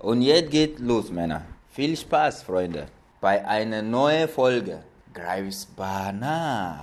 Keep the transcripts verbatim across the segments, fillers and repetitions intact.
Und jetzt geht's los, Männer. Viel Spaß, Freunde, bei einer neuen Folge Greifbar Nah.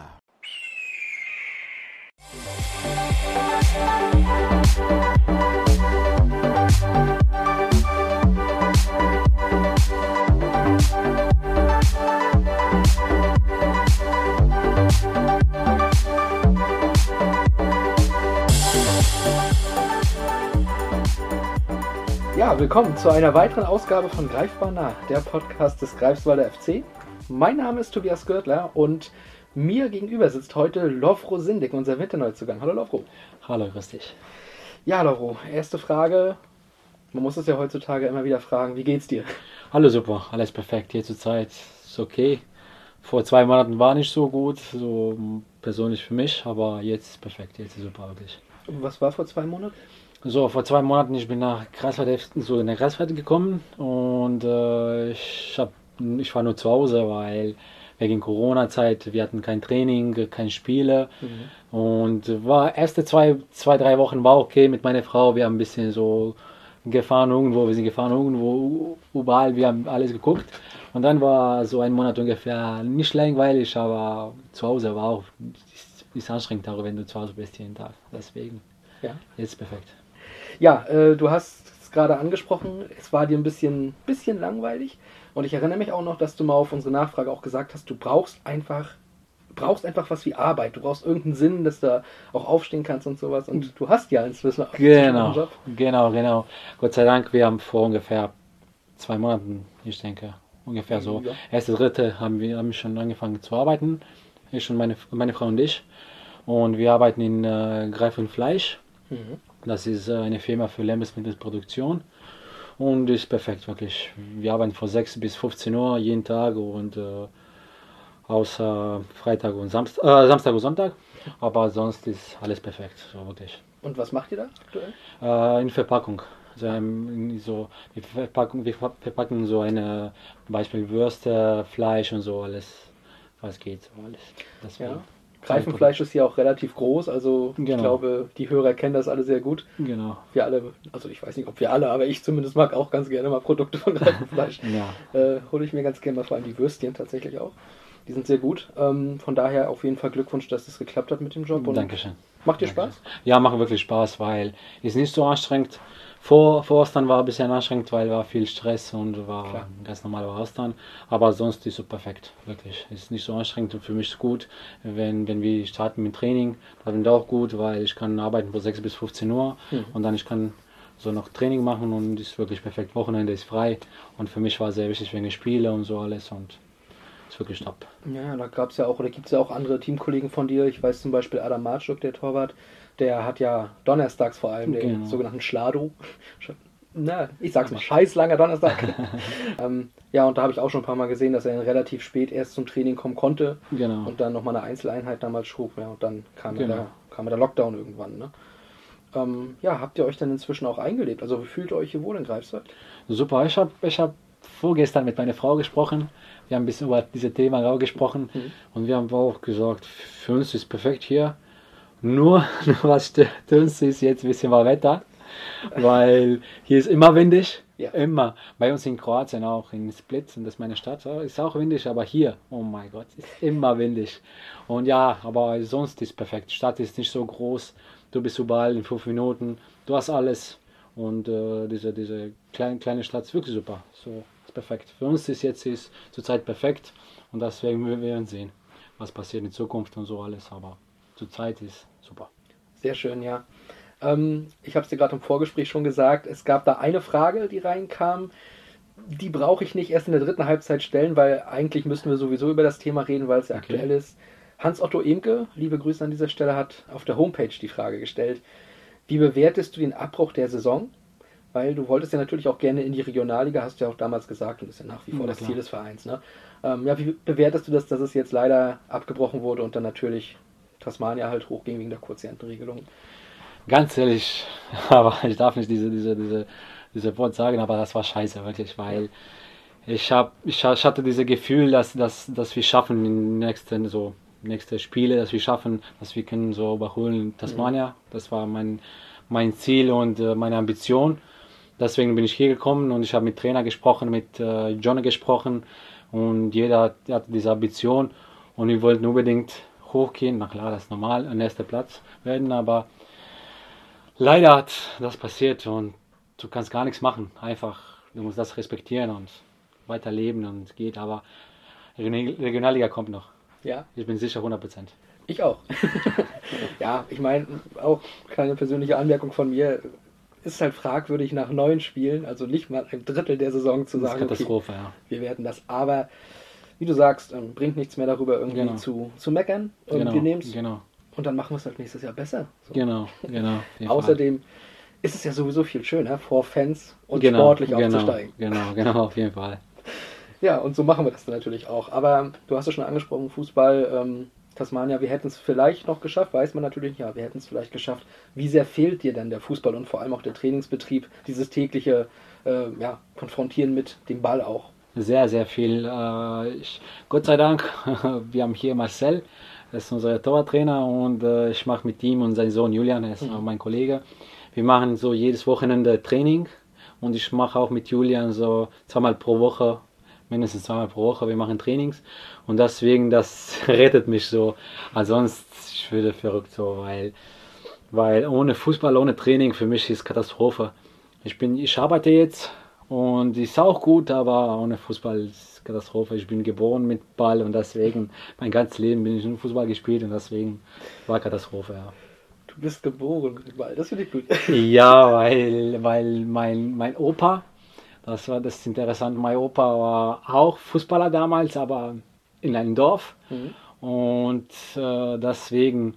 Ja, willkommen zu einer weiteren Ausgabe von Greifbar Nah, der Podcast des Greifswalder F C. Mein Name ist Tobias Gürtler und mir gegenüber sitzt heute Lovro Sindik, unser Winterneuzugang. Hallo Lovro. Hallo, grüß dich. Ja, Lovro, erste Frage. Man muss es ja heutzutage immer wieder fragen, wie geht's dir? Hallo, super, alles perfekt hier zur Zeit. Ist okay. Vor zwei Monaten war nicht so gut, so persönlich für mich, aber jetzt ist perfekt, jetzt ist super wirklich. Was war vor zwei Monaten? So, vor zwei Monaten, ich bin nach Greifswald, so in der Greifswald gekommen und äh, ich, hab, ich war nur zu Hause, weil wegen Corona-Zeit, wir hatten kein Training, keine Spiele. Mhm. Und war erste zwei, zwei, drei Wochen war okay mit meiner Frau, wir haben ein bisschen so gefahren irgendwo, wir sind gefahren irgendwo, überall, wir haben alles geguckt. Und dann war so ein Monat ungefähr nicht langweilig, aber zu Hause war auch, ist, ist anstrengend darüber, wenn du zu Hause bist jeden Tag, deswegen, ja. Jetzt perfekt. Ja, äh, du hast es gerade angesprochen, es war dir ein bisschen, bisschen langweilig und ich erinnere mich auch noch, dass du mal auf unsere Nachfrage auch gesagt hast, du brauchst einfach, brauchst einfach was wie Arbeit, du brauchst irgendeinen Sinn, dass du auch aufstehen kannst und sowas und du hast ja inzwischen auch einen Job. Genau, genau. Gott sei Dank, wir haben vor ungefähr zwei Monaten, ich denke, ungefähr so, ja. Erste, dritte haben wir haben schon angefangen zu arbeiten, ich und meine, meine Frau und ich und wir arbeiten in äh, Reifenfleisch. Mhm. Das ist eine Firma für Lebensmittelproduktion und ist perfekt, wirklich. Wir arbeiten von sechs bis fünfzehn Uhr jeden Tag und äh, außer Freitag und Samstag, äh, Samstag und Sonntag, aber sonst ist alles perfekt, so wirklich. Und was macht ihr da aktuell? Äh, in Verpackung. So, ähm, so, wir, verpacken, wir verpacken so eine, Beispiel Würste, Fleisch und so alles, was geht, so alles. Das ja. Reifenfleisch ist hier auch relativ groß, also genau. Ich glaube, die Hörer kennen das alle sehr gut. Genau. Wir alle, also ich weiß nicht, ob wir alle, aber ich zumindest mag auch ganz gerne mal Produkte von Reifenfleisch. Ja. äh, hole ich mir ganz gerne mal, vor allem die Würstchen tatsächlich auch. Die sind sehr gut. Ähm, von daher auf jeden Fall Glückwunsch, dass das geklappt hat mit dem Job. Und Dankeschön. Macht dir Dankeschön. Spaß? Ja, macht wirklich Spaß, weil es ist nicht so anstrengend. Vor, vor Ostern war ein bisschen anstrengend, weil war viel Stress und war Klar. ganz normal war Ostern. Aber sonst ist es so perfekt, wirklich. Es ist nicht so anstrengend und für mich ist es gut, wenn, wenn wir starten mit Training, dann ist es auch gut, weil ich kann arbeiten von sechs bis fünfzehn Uhr mhm. und dann ich kann so noch Training machen und es ist wirklich perfekt. Wochenende ist frei und für mich war es sehr wichtig wegen Spiele und so alles und es ist wirklich top. Ja, da gab es ja auch, oder gibt es ja auch andere Teamkollegen von dir. Ich weiß zum Beispiel Adam Marczuk, der Torwart. Der hat ja donnerstags vor allem den genau. sogenannten Schlado. Na, ich sag's mal, scheiß langer Donnerstag. ähm, ja, und da habe ich auch schon ein paar Mal gesehen, dass er relativ spät erst zum Training kommen konnte. Genau. Und dann nochmal eine Einzeleinheit damals schob. Ja, und dann kam, genau. der, kam der Lockdown irgendwann. Ne? Ähm, ja, habt ihr euch dann inzwischen auch eingelebt? Also fühlt ihr euch hier wohl in Greifswald? Super, ich habe ich hab vorgestern mit meiner Frau gesprochen. Wir haben ein bisschen über dieses Thema auch gesprochen. Mhm. Und wir haben auch gesagt, für uns ist perfekt hier. Nur, was stört uns, ist jetzt ein bisschen mal Wetter, weil hier ist immer windig, ja. immer. Bei uns in Kroatien auch, in Split, und das ist meine Stadt, ist auch windig, aber hier, oh mein Gott, ist immer windig. Und ja, aber sonst ist perfekt, die Stadt ist nicht so groß, du bist überall in fünf Minuten, du hast alles. Und äh, diese, diese kleine, kleine Stadt ist wirklich super, so ist perfekt. Für uns ist jetzt ist zurzeit perfekt und deswegen werden wir sehen, was passiert in Zukunft und so alles, aber... Zurzeit ist super. Sehr schön, ja. Ähm, ich habe es dir gerade im Vorgespräch schon gesagt, es gab da eine Frage, die reinkam. Die brauche ich nicht erst in der dritten Halbzeit stellen, weil eigentlich müssen wir sowieso über das Thema reden, weil es ja okay. aktuell ist. Hans-Otto Ehmke, liebe Grüße an dieser Stelle, hat auf der Homepage die Frage gestellt. Wie bewertest du den Abbruch der Saison? Weil du wolltest ja natürlich auch gerne in die Regionalliga, hast du ja auch damals gesagt, und das ist ja nach wie vor ja, das klar. Ziel des Vereins. Ne? Ähm, ja, wie bewertest du das, dass es jetzt leider abgebrochen wurde und dann natürlich... Tasmania halt hochging wegen der Quotientenregelung. Ganz ehrlich, aber ich darf nicht diese, diese, diese, diese Wort sagen, aber das war scheiße, wirklich, weil ich, hab, ich hatte dieses Gefühl, dass, dass, dass wir schaffen, in nächsten so nächste Spiele, dass wir schaffen, dass wir können so überholen Tasmania. Mhm. Das war mein, mein Ziel und meine Ambition. Deswegen bin ich hier gekommen und ich habe mit Trainer gesprochen, mit äh, John gesprochen und jeder hat, hat diese Ambition und wir wollten unbedingt hochgehen. Na klar, das ist normal, an erster Platz werden, aber leider hat das passiert und du kannst gar nichts machen. Einfach, du musst das respektieren und weiterleben und geht, aber Regionalliga kommt noch. Ja. Ich bin sicher hundert Prozent. Ich auch. Ja, ich meine, auch kleine persönliche Anmerkung von mir, ist halt fragwürdig nach neun Spielen, also nicht mal ein Drittel der Saison zu das sagen, Katastrophe, okay, ja. Wir werden das, aber wie du sagst, bringt nichts mehr darüber irgendwie genau. zu, zu meckern und genau. wir nehmen es genau. und dann machen wir es halt nächstes Jahr besser. So. Genau, genau. Außerdem Fall. Ist es ja sowieso viel schöner, vor Fans und genau, sportlich genau, aufzusteigen. Genau, genau, auf jeden Fall. Ja, und so machen wir das dann natürlich auch, aber du hast es schon angesprochen, Fußball, ähm, Tasmania, wir hätten es vielleicht noch geschafft, weiß man natürlich nicht, ja, wir hätten es vielleicht geschafft. Wie sehr fehlt dir denn der Fußball und vor allem auch der Trainingsbetrieb, dieses tägliche äh, ja, Konfrontieren mit dem Ball auch? Sehr, sehr viel. Äh, ich, Gott sei Dank, wir haben hier Marcel, das ist unser Torwarttrainer und äh, ich mache mit ihm und sein Sohn Julian, er ist mhm. mein Kollege. Wir machen so jedes Wochenende Training und ich mache auch mit Julian so zweimal pro Woche mindestens zweimal pro Woche, wir machen Trainings und deswegen, das rettet mich so, ansonsten, ich würde verrückt so, weil, weil ohne Fußball, ohne Training, für mich ist Katastrophe. Ich bin, ich arbeite jetzt und ist auch gut, aber ohne Fußball ist Katastrophe. Ich bin geboren mit Ball und deswegen, mein ganzes Leben bin ich nur Fußball gespielt und deswegen war Katastrophe, ja. Du bist geboren mit Ball, das finde ich gut. Ja, weil, weil mein, mein Opa, Das war das ist interessant. Mein Opa war auch Fußballer damals, aber in einem Dorf. Mhm. Und äh, deswegen,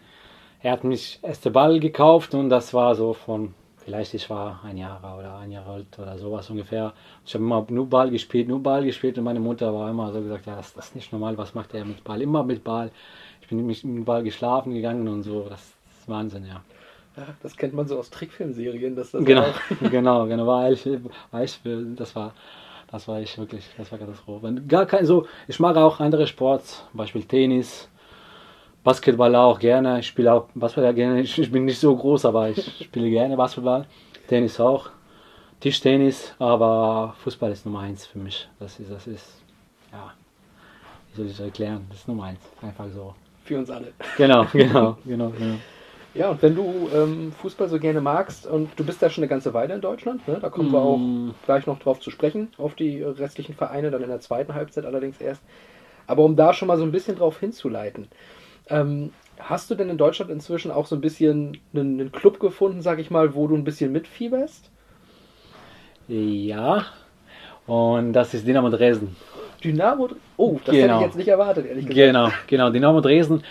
er hat mich erste Ball gekauft und das war so von, vielleicht ich war ein Jahr oder ein Jahr alt oder sowas ungefähr. Ich habe immer nur Ball gespielt, nur Ball gespielt und meine Mutter war immer so gesagt, ja, das, das ist nicht normal, was macht er mit Ball? Immer mit Ball. Ich bin mit dem Ball geschlafen gegangen und so, das ist Wahnsinn, ja. Das kennt man so aus Trickfilmserien, dass das genau, genau, genau, war ich, war ich, das war, das war ich wirklich, das war Katastrophe. Gar kein so, ich mag auch andere Sports, zum Beispiel Tennis, Basketball auch gerne. Ich spiele auch Basketball gerne. Ich, ich bin nicht so groß, aber ich spiele gerne Basketball, Tennis auch, Tischtennis, aber Fußball ist Nummer eins für mich. Das ist, das ist, ja, wie soll ich das erklären? Das ist Nummer eins, einfach so. Für uns alle. Genau, genau, genau, genau. Ja, und wenn du ähm, Fußball so gerne magst, und du bist ja schon eine ganze Weile in Deutschland, ne? Da kommen mm. wir auch gleich noch drauf zu sprechen, auf die restlichen Vereine, dann in der zweiten Halbzeit allerdings erst. Aber um da schon mal so ein bisschen drauf hinzuleiten, ähm, hast du denn in Deutschland inzwischen auch so ein bisschen einen, einen Club gefunden, sag ich mal, wo du ein bisschen mitfieberst? Ja, und das ist Dinamo Dresden. Dynamo, oh, das genau. hätte ich jetzt nicht erwartet, ehrlich gesagt. Genau, genau, Dynamo Dresden.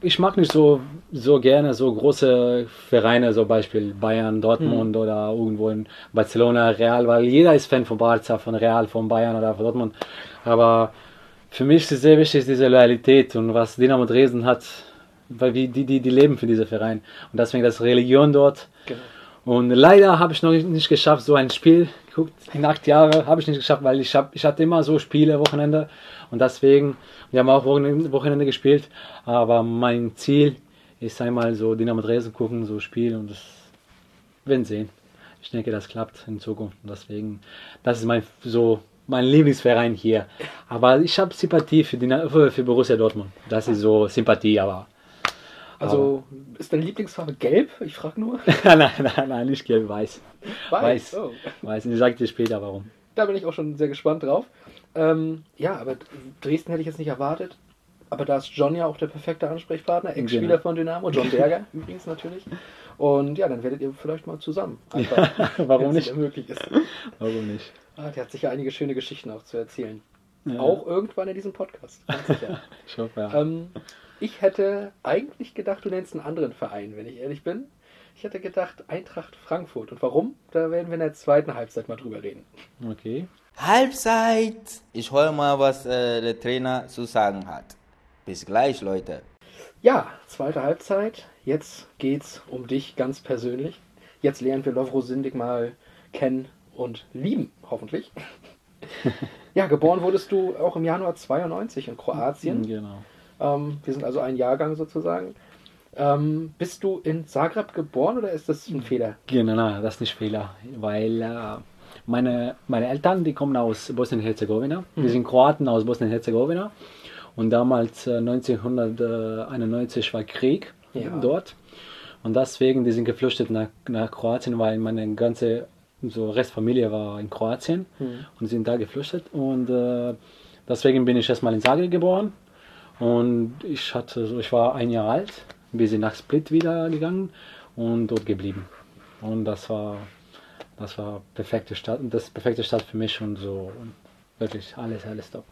Ich mag nicht so, so gerne so große Vereine, so Beispiel Bayern, Dortmund hm. oder irgendwo in Barcelona, Real, weil jeder ist Fan von Barca, von Real, von Bayern oder von Dortmund. Aber für mich ist sehr wichtig diese Loyalität und was Dynamo Dresden hat, weil die, die, die leben für diesen Verein. Und deswegen das Religion dort. Genau. Und leider habe ich noch nicht geschafft, so ein Spiel, guckt, in acht Jahren habe ich nicht geschafft, weil ich, hab, ich hatte immer so Spiele, Wochenende und deswegen, wir haben auch Wochenende gespielt, aber mein Ziel ist einmal so Dynamo Dresden gucken, so Spiel und das werden sehen. Ich denke, das klappt in Zukunft und deswegen, das ist mein, so mein Lieblingsverein hier, aber ich habe Sympathie für, Dynamo, für, für Borussia Dortmund, das ist so Sympathie, aber... Also, ist deine Lieblingsfarbe gelb? Ich frage nur. nein, nein, nein, nicht gelb, weiß. Weiß? Weiß. Oh. Weiß. Ich sage dir später, warum. Da bin ich auch schon sehr gespannt drauf. Ähm, ja, aber Dresden hätte ich jetzt nicht erwartet. Aber da ist John ja auch der perfekte Ansprechpartner, Ex-Spieler genau. von Dynamo, John Berger übrigens natürlich. Und ja, dann werdet ihr vielleicht mal zusammen. Einfach, ja, warum nicht? Möglich ist. Warum nicht? Ah, der hat sicher einige schöne Geschichten auch zu erzählen. Ja. Auch irgendwann in diesem Podcast. Ganz sicher. Ich hoffe, ja. Ähm, Ich hätte eigentlich gedacht, du nennst einen anderen Verein, wenn ich ehrlich bin. Ich hätte gedacht, Eintracht Frankfurt. Und warum? Da werden wir in der zweiten Halbzeit mal drüber reden. Okay. Halbzeit! Ich hole mal, was äh, der Trainer zu sagen hat. Bis gleich, Leute. Ja, zweite Halbzeit. Jetzt geht's um dich ganz persönlich. Jetzt lernen wir Lovro Sindik mal kennen und lieben, hoffentlich. Ja, geboren wurdest du auch im Januar zweiundneunzig in Kroatien. Genau. Wir sind also ein Jahrgang sozusagen. Ähm, bist du in Zagreb geboren oder ist das ein Fehler? Genau, nein, das ist nicht Fehler, weil äh, meine, meine Eltern, die kommen aus Bosnien-Herzegowina. Mhm. Wir sind Kroaten aus Bosnien-Herzegowina und damals äh, neunzehnhunderteinundneunzig war Krieg ja. dort und deswegen die sind geflüchtet nach, nach Kroatien, weil meine ganze so Restfamilie war in Kroatien mhm. und sind da geflüchtet und äh, deswegen bin ich erstmal in Zagreb geboren und ich, hatte, ich war ein Jahr alt. Wir sind nach Split wieder gegangen und dort geblieben. Und das war das war perfekte Stadt, das perfekte Stadt für mich und so. Und wirklich alles, alles top.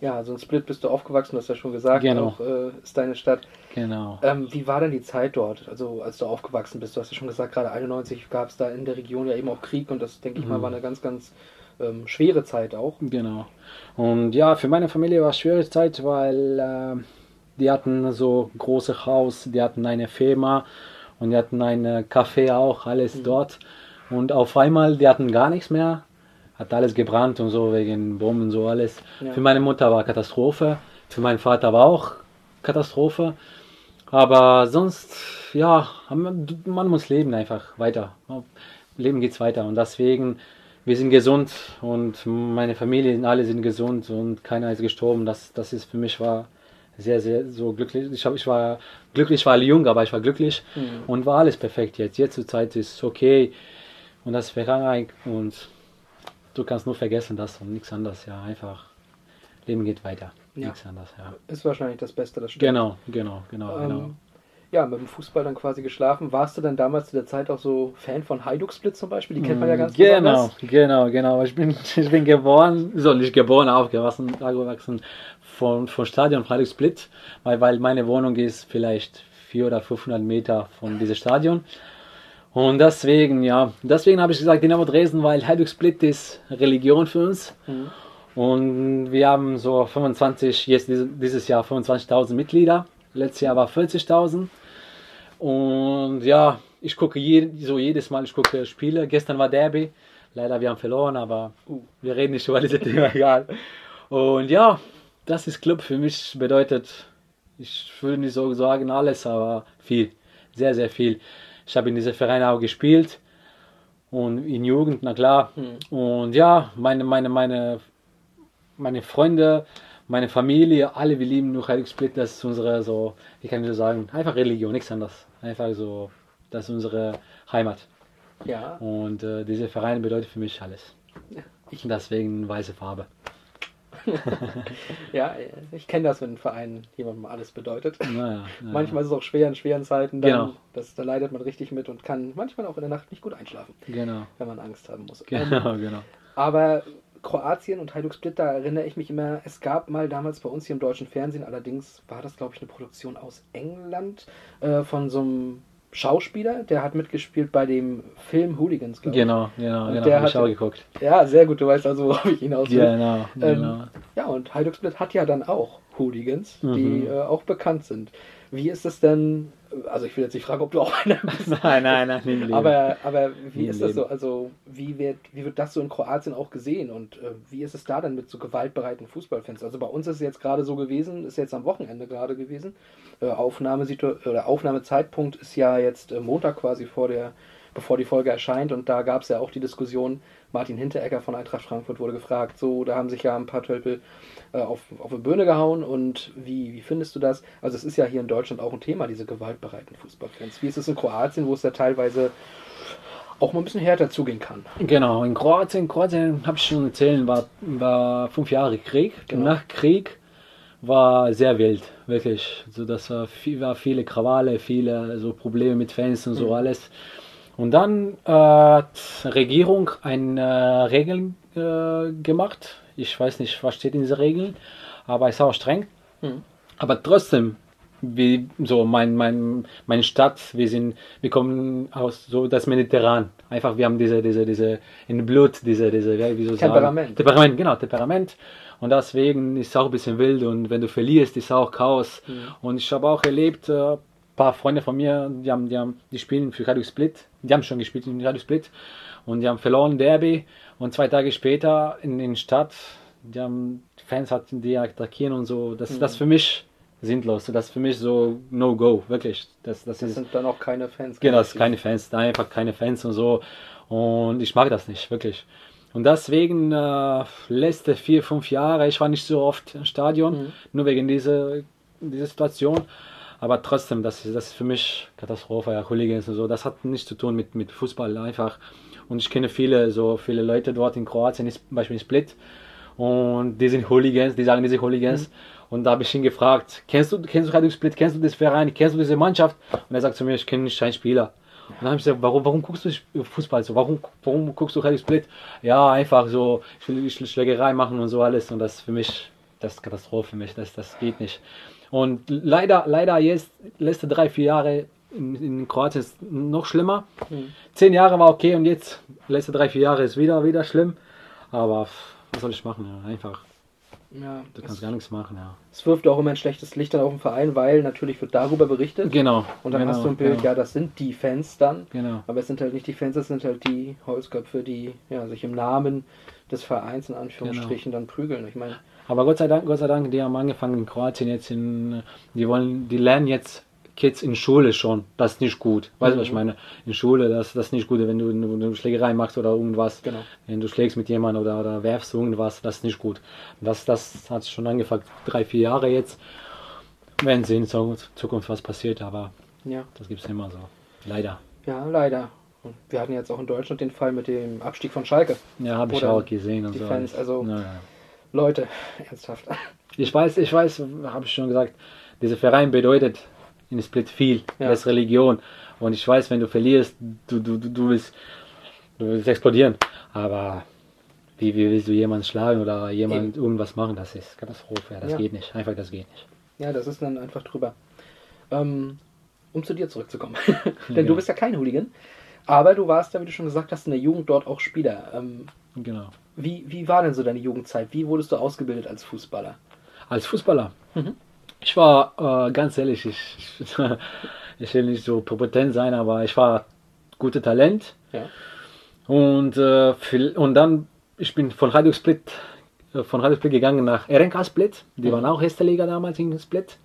Ja, also in Split bist du aufgewachsen, hast du ja schon gesagt, genau. auch, äh, ist deine Stadt. Genau. Ähm, wie war denn die Zeit dort, also als du aufgewachsen bist? Du hast ja schon gesagt, gerade einundneunzig gab es da in der Region ja eben auch Krieg und das, denke ich mal, war eine ganz, ganz ähm, schwere Zeit auch. Genau. Und ja, für meine Familie war es eine schwere Zeit, weil... Äh, die hatten so ein großes Haus, die hatten eine Firma und die hatten einen Café auch, alles mhm. dort. Und auf einmal, die hatten gar nichts mehr, hat alles gebrannt und so wegen Bomben und so alles. Ja. Für meine Mutter war Katastrophe, für meinen Vater war auch Katastrophe. Aber sonst, ja, man muss leben einfach weiter. Leben geht's weiter und deswegen, wir sind gesund und meine Familie, alle sind gesund und keiner ist gestorben. Das, das ist für mich war... sehr, sehr so glücklich. Ich, hab, ich war glücklich, ich war jung, aber ich war glücklich mhm. und war alles perfekt jetzt. Jetzt zur Zeit ist es okay und das ist Vergangenheit und du kannst nur vergessen das und nichts anderes. Ja, einfach Leben geht weiter. Ja. Nichts anderes. Ja. Ist wahrscheinlich das Beste, das stimmt. Genau, genau, genau, ähm, genau. Ja, mit dem Fußball dann quasi geschlafen. Warst du dann damals zu der Zeit auch so Fan von Hajduk Split zum Beispiel? Die kennt man ja ganz gut. Genau, genau, genau. Ich bin, ich bin geboren, so nicht geboren, aufgewachsen, aufgewachsen von, von Stadion von Hajduk Split, weil, weil meine Wohnung ist vielleicht vierhundert oder fünfhundert Meter von diesem Stadion. Und deswegen, ja, deswegen habe ich gesagt Dynamo Dresden, weil Hajduk Split ist Religion für uns. Mhm. Und wir haben so fünfundzwanzig, jetzt dieses Jahr fünfundzwanzigtausend Mitglieder. Letztes Jahr war vierzigtausend und ja, ich gucke je, so jedes Mal, ich gucke Spiele. Gestern war Derby, leider wir haben verloren, aber uh, wir reden nicht über dieses Thema, egal. Und ja, das ist Club für mich, bedeutet, ich würde nicht so sagen alles, aber viel, sehr, sehr viel. Ich habe in diesem Verein auch gespielt und in Jugend, na klar. Mhm. Und ja, meine, meine, meine, meine Freunde, meine Familie, alle, wir lieben nur Hajduk Split, das ist unsere, so, wie kann ich so sagen, einfach Religion, nichts anderes. Einfach so, das ist unsere Heimat. Ja. Und äh, dieser Verein bedeutet für mich alles. Ich deswegen weiße Farbe. Ja, ich kenne das, wenn ein Verein jemandem alles bedeutet. Naja, naja. Manchmal ist es auch schwer in schweren Zeiten, dann, genau. das, da leidet man richtig mit und kann manchmal auch in der Nacht nicht gut einschlafen, genau. wenn man Angst haben muss. Genau, ähm, genau. Aber... Kroatien und Hajduk Split, da erinnere ich mich immer, es gab mal damals bei uns hier im deutschen Fernsehen, allerdings war das, glaube ich, eine Produktion aus England äh, von so einem Schauspieler, der hat mitgespielt bei dem Film Hooligans, glaube ich. Genau, genau, und genau, der hat ich auch geguckt. Ja, sehr gut, du weißt also, worauf ich hinaus will. Genau, genau. Ähm, ja, und Hajduk Split hat ja dann auch Hooligans, mhm. die äh, auch bekannt sind. Wie ist es denn, also ich will jetzt nicht fragen, ob du auch einer bist. Nein, nein, nein. Im Leben. Aber, aber wie Im ist das Leben. So, also wie wird, wie wird das so in Kroatien auch gesehen und äh, wie ist es da dann mit so gewaltbereiten Fußballfans? Also bei uns ist es jetzt gerade so gewesen, ist jetzt am Wochenende gerade gewesen, äh, Aufnahmesitu- oder Aufnahmezeitpunkt ist ja jetzt äh, Montag quasi vor der, bevor die Folge erscheint und da gab es ja auch die Diskussion, Martin Hinteregger von Eintracht Frankfurt wurde gefragt, so, da haben sich ja ein paar Tölpel äh, auf, auf die Bühne gehauen und wie, wie findest du das? Also es ist ja hier in Deutschland auch ein Thema, diese gewaltbereiten Fußballfans. Wie ist es in Kroatien, wo es da teilweise auch mal ein bisschen härter zugehen kann? Genau, in Kroatien, Kroatien habe ich schon erzählt, war, war fünf Jahre Krieg. Genau. Nach Krieg war sehr wild, wirklich. Also das war, viel, war viele Krawalle, viele so Probleme mit Fans und so mhm. alles. Und dann äh, hat die Regierung eine Regel äh, gemacht. Ich weiß nicht, was steht in dieser Regel, aber es ist auch streng. Mhm. Aber trotzdem, wie so mein, mein, meine Stadt, wir sind, wir kommen aus so das Mediterran. Einfach, wir haben diese, diese, diese in Blut, diese, diese, wie so Temperament. Sagen, Temperament, genau, Temperament. Und deswegen ist es auch ein bisschen wild und wenn du verlierst, ist es auch Chaos. Mhm. Und ich habe auch erlebt, äh, ein paar Freunde von mir, die haben, die haben, die spielen für Hajduk Split, die haben schon gespielt in Hajduk Split und die haben verloren Derby und zwei Tage später in den Stadt, die haben Fans hatten die attackieren und so. Das, mhm. das für mich sinnlos. Das ist für mich so No-Go, wirklich. Das, das, das ist, sind dann auch keine Fans. Genau, das sind keine Fans, einfach keine Fans und so. Und ich mag das nicht, wirklich. Und deswegen, äh, letzte vier, fünf Jahre, ich war nicht so oft im Stadion, mhm. nur wegen dieser, dieser Situation. Aber trotzdem, das ist, das ist für mich Katastrophe, ja, Hooligans und so. Das hat nichts zu tun mit, mit Fußball einfach. Und ich kenne viele, so viele Leute dort in Kroatien, zum Beispiel in Split. Und die sind Hooligans, die sagen, die sind Hooligans. Mhm. Und da habe ich ihn gefragt, kennst du, kennst du Hajduk Split, kennst du das Verein, kennst du diese Mannschaft? Und er sagt zu mir, ich kenne nicht einen Spieler. Und dann habe ich gesagt, warum, warum guckst du Fußball so, warum, warum guckst du Hajduk Split? Ja, einfach so, ich will Schlägerei machen und so alles. Und das ist für mich, das ist Katastrophe für mich, das, das geht nicht. Und leider, leider jetzt, letzte drei, vier Jahre in, in Kroatien ist noch schlimmer. Mhm. Zehn Jahre war okay und jetzt, letzte drei, vier Jahre ist wieder, wieder schlimm. Aber was soll ich machen, ja, einfach. Ja, du kannst es, gar nichts machen, ja. Es wirft auch immer ein schlechtes Licht dann auf den Verein, weil natürlich wird darüber berichtet. Genau. Und dann genau, hast du ein Bild, genau. ja, das sind die Fans dann. Genau. Aber es sind halt nicht die Fans, es sind halt die Holzköpfe, die ja, sich im Namen des Vereins in Anführungsstrichen genau. dann prügeln. Ich meine. Aber Gott sei Dank, Gott sei Dank, die haben angefangen in Kroatien jetzt in, die wollen, die lernen jetzt Kids in Schule schon, das ist nicht gut. Weißt du, mhm. was ich meine? In Schule, das, das ist nicht gut, wenn du eine Schlägerei machst oder irgendwas. Genau. Wenn du schlägst mit jemandem oder, oder werfst irgendwas, das ist nicht gut. Das, das hat schon angefangen, drei, vier Jahre jetzt. Werden sehen, in Zukunft was passiert, aber ja. das gibt es immer so. Leider. Ja, leider. Und wir hatten jetzt auch in Deutschland den Fall mit dem Abstieg von Schalke. Ja, habe ich auch gesehen. Und die so. Fans, also ja, ja. Leute, ernsthaft. Ich weiß, ich weiß, habe ich schon gesagt, dieser Verein bedeutet in Split viel, ja. das ist Religion. Und ich weiß, wenn du verlierst, du, du, du, du, willst, du willst explodieren. Aber wie, wie willst du jemanden schlagen oder jemand Eben. irgendwas machen? Das ist Katastrophe. Ja, das ja. geht nicht. Einfach, das geht nicht. Ja, das ist dann einfach drüber. Ähm, um zu dir zurückzukommen. Denn ja. du bist ja kein Hooligan. Aber du warst ja, wie du schon gesagt hast, in der Jugend dort auch Spieler. Ähm, genau. Wie, wie war denn so deine Jugendzeit? Wie wurdest du ausgebildet als Fußballer? Als Fußballer? Mhm. Ich war, äh, ganz ehrlich, ich, ich will nicht so potent sein, aber ich war gutes Talent. Ja. Und, äh, viel, und dann, ich bin von Hajduk Split, von Hajduk Split gegangen nach R N K Split. Die mhm. waren auch erste Liga damals in Split.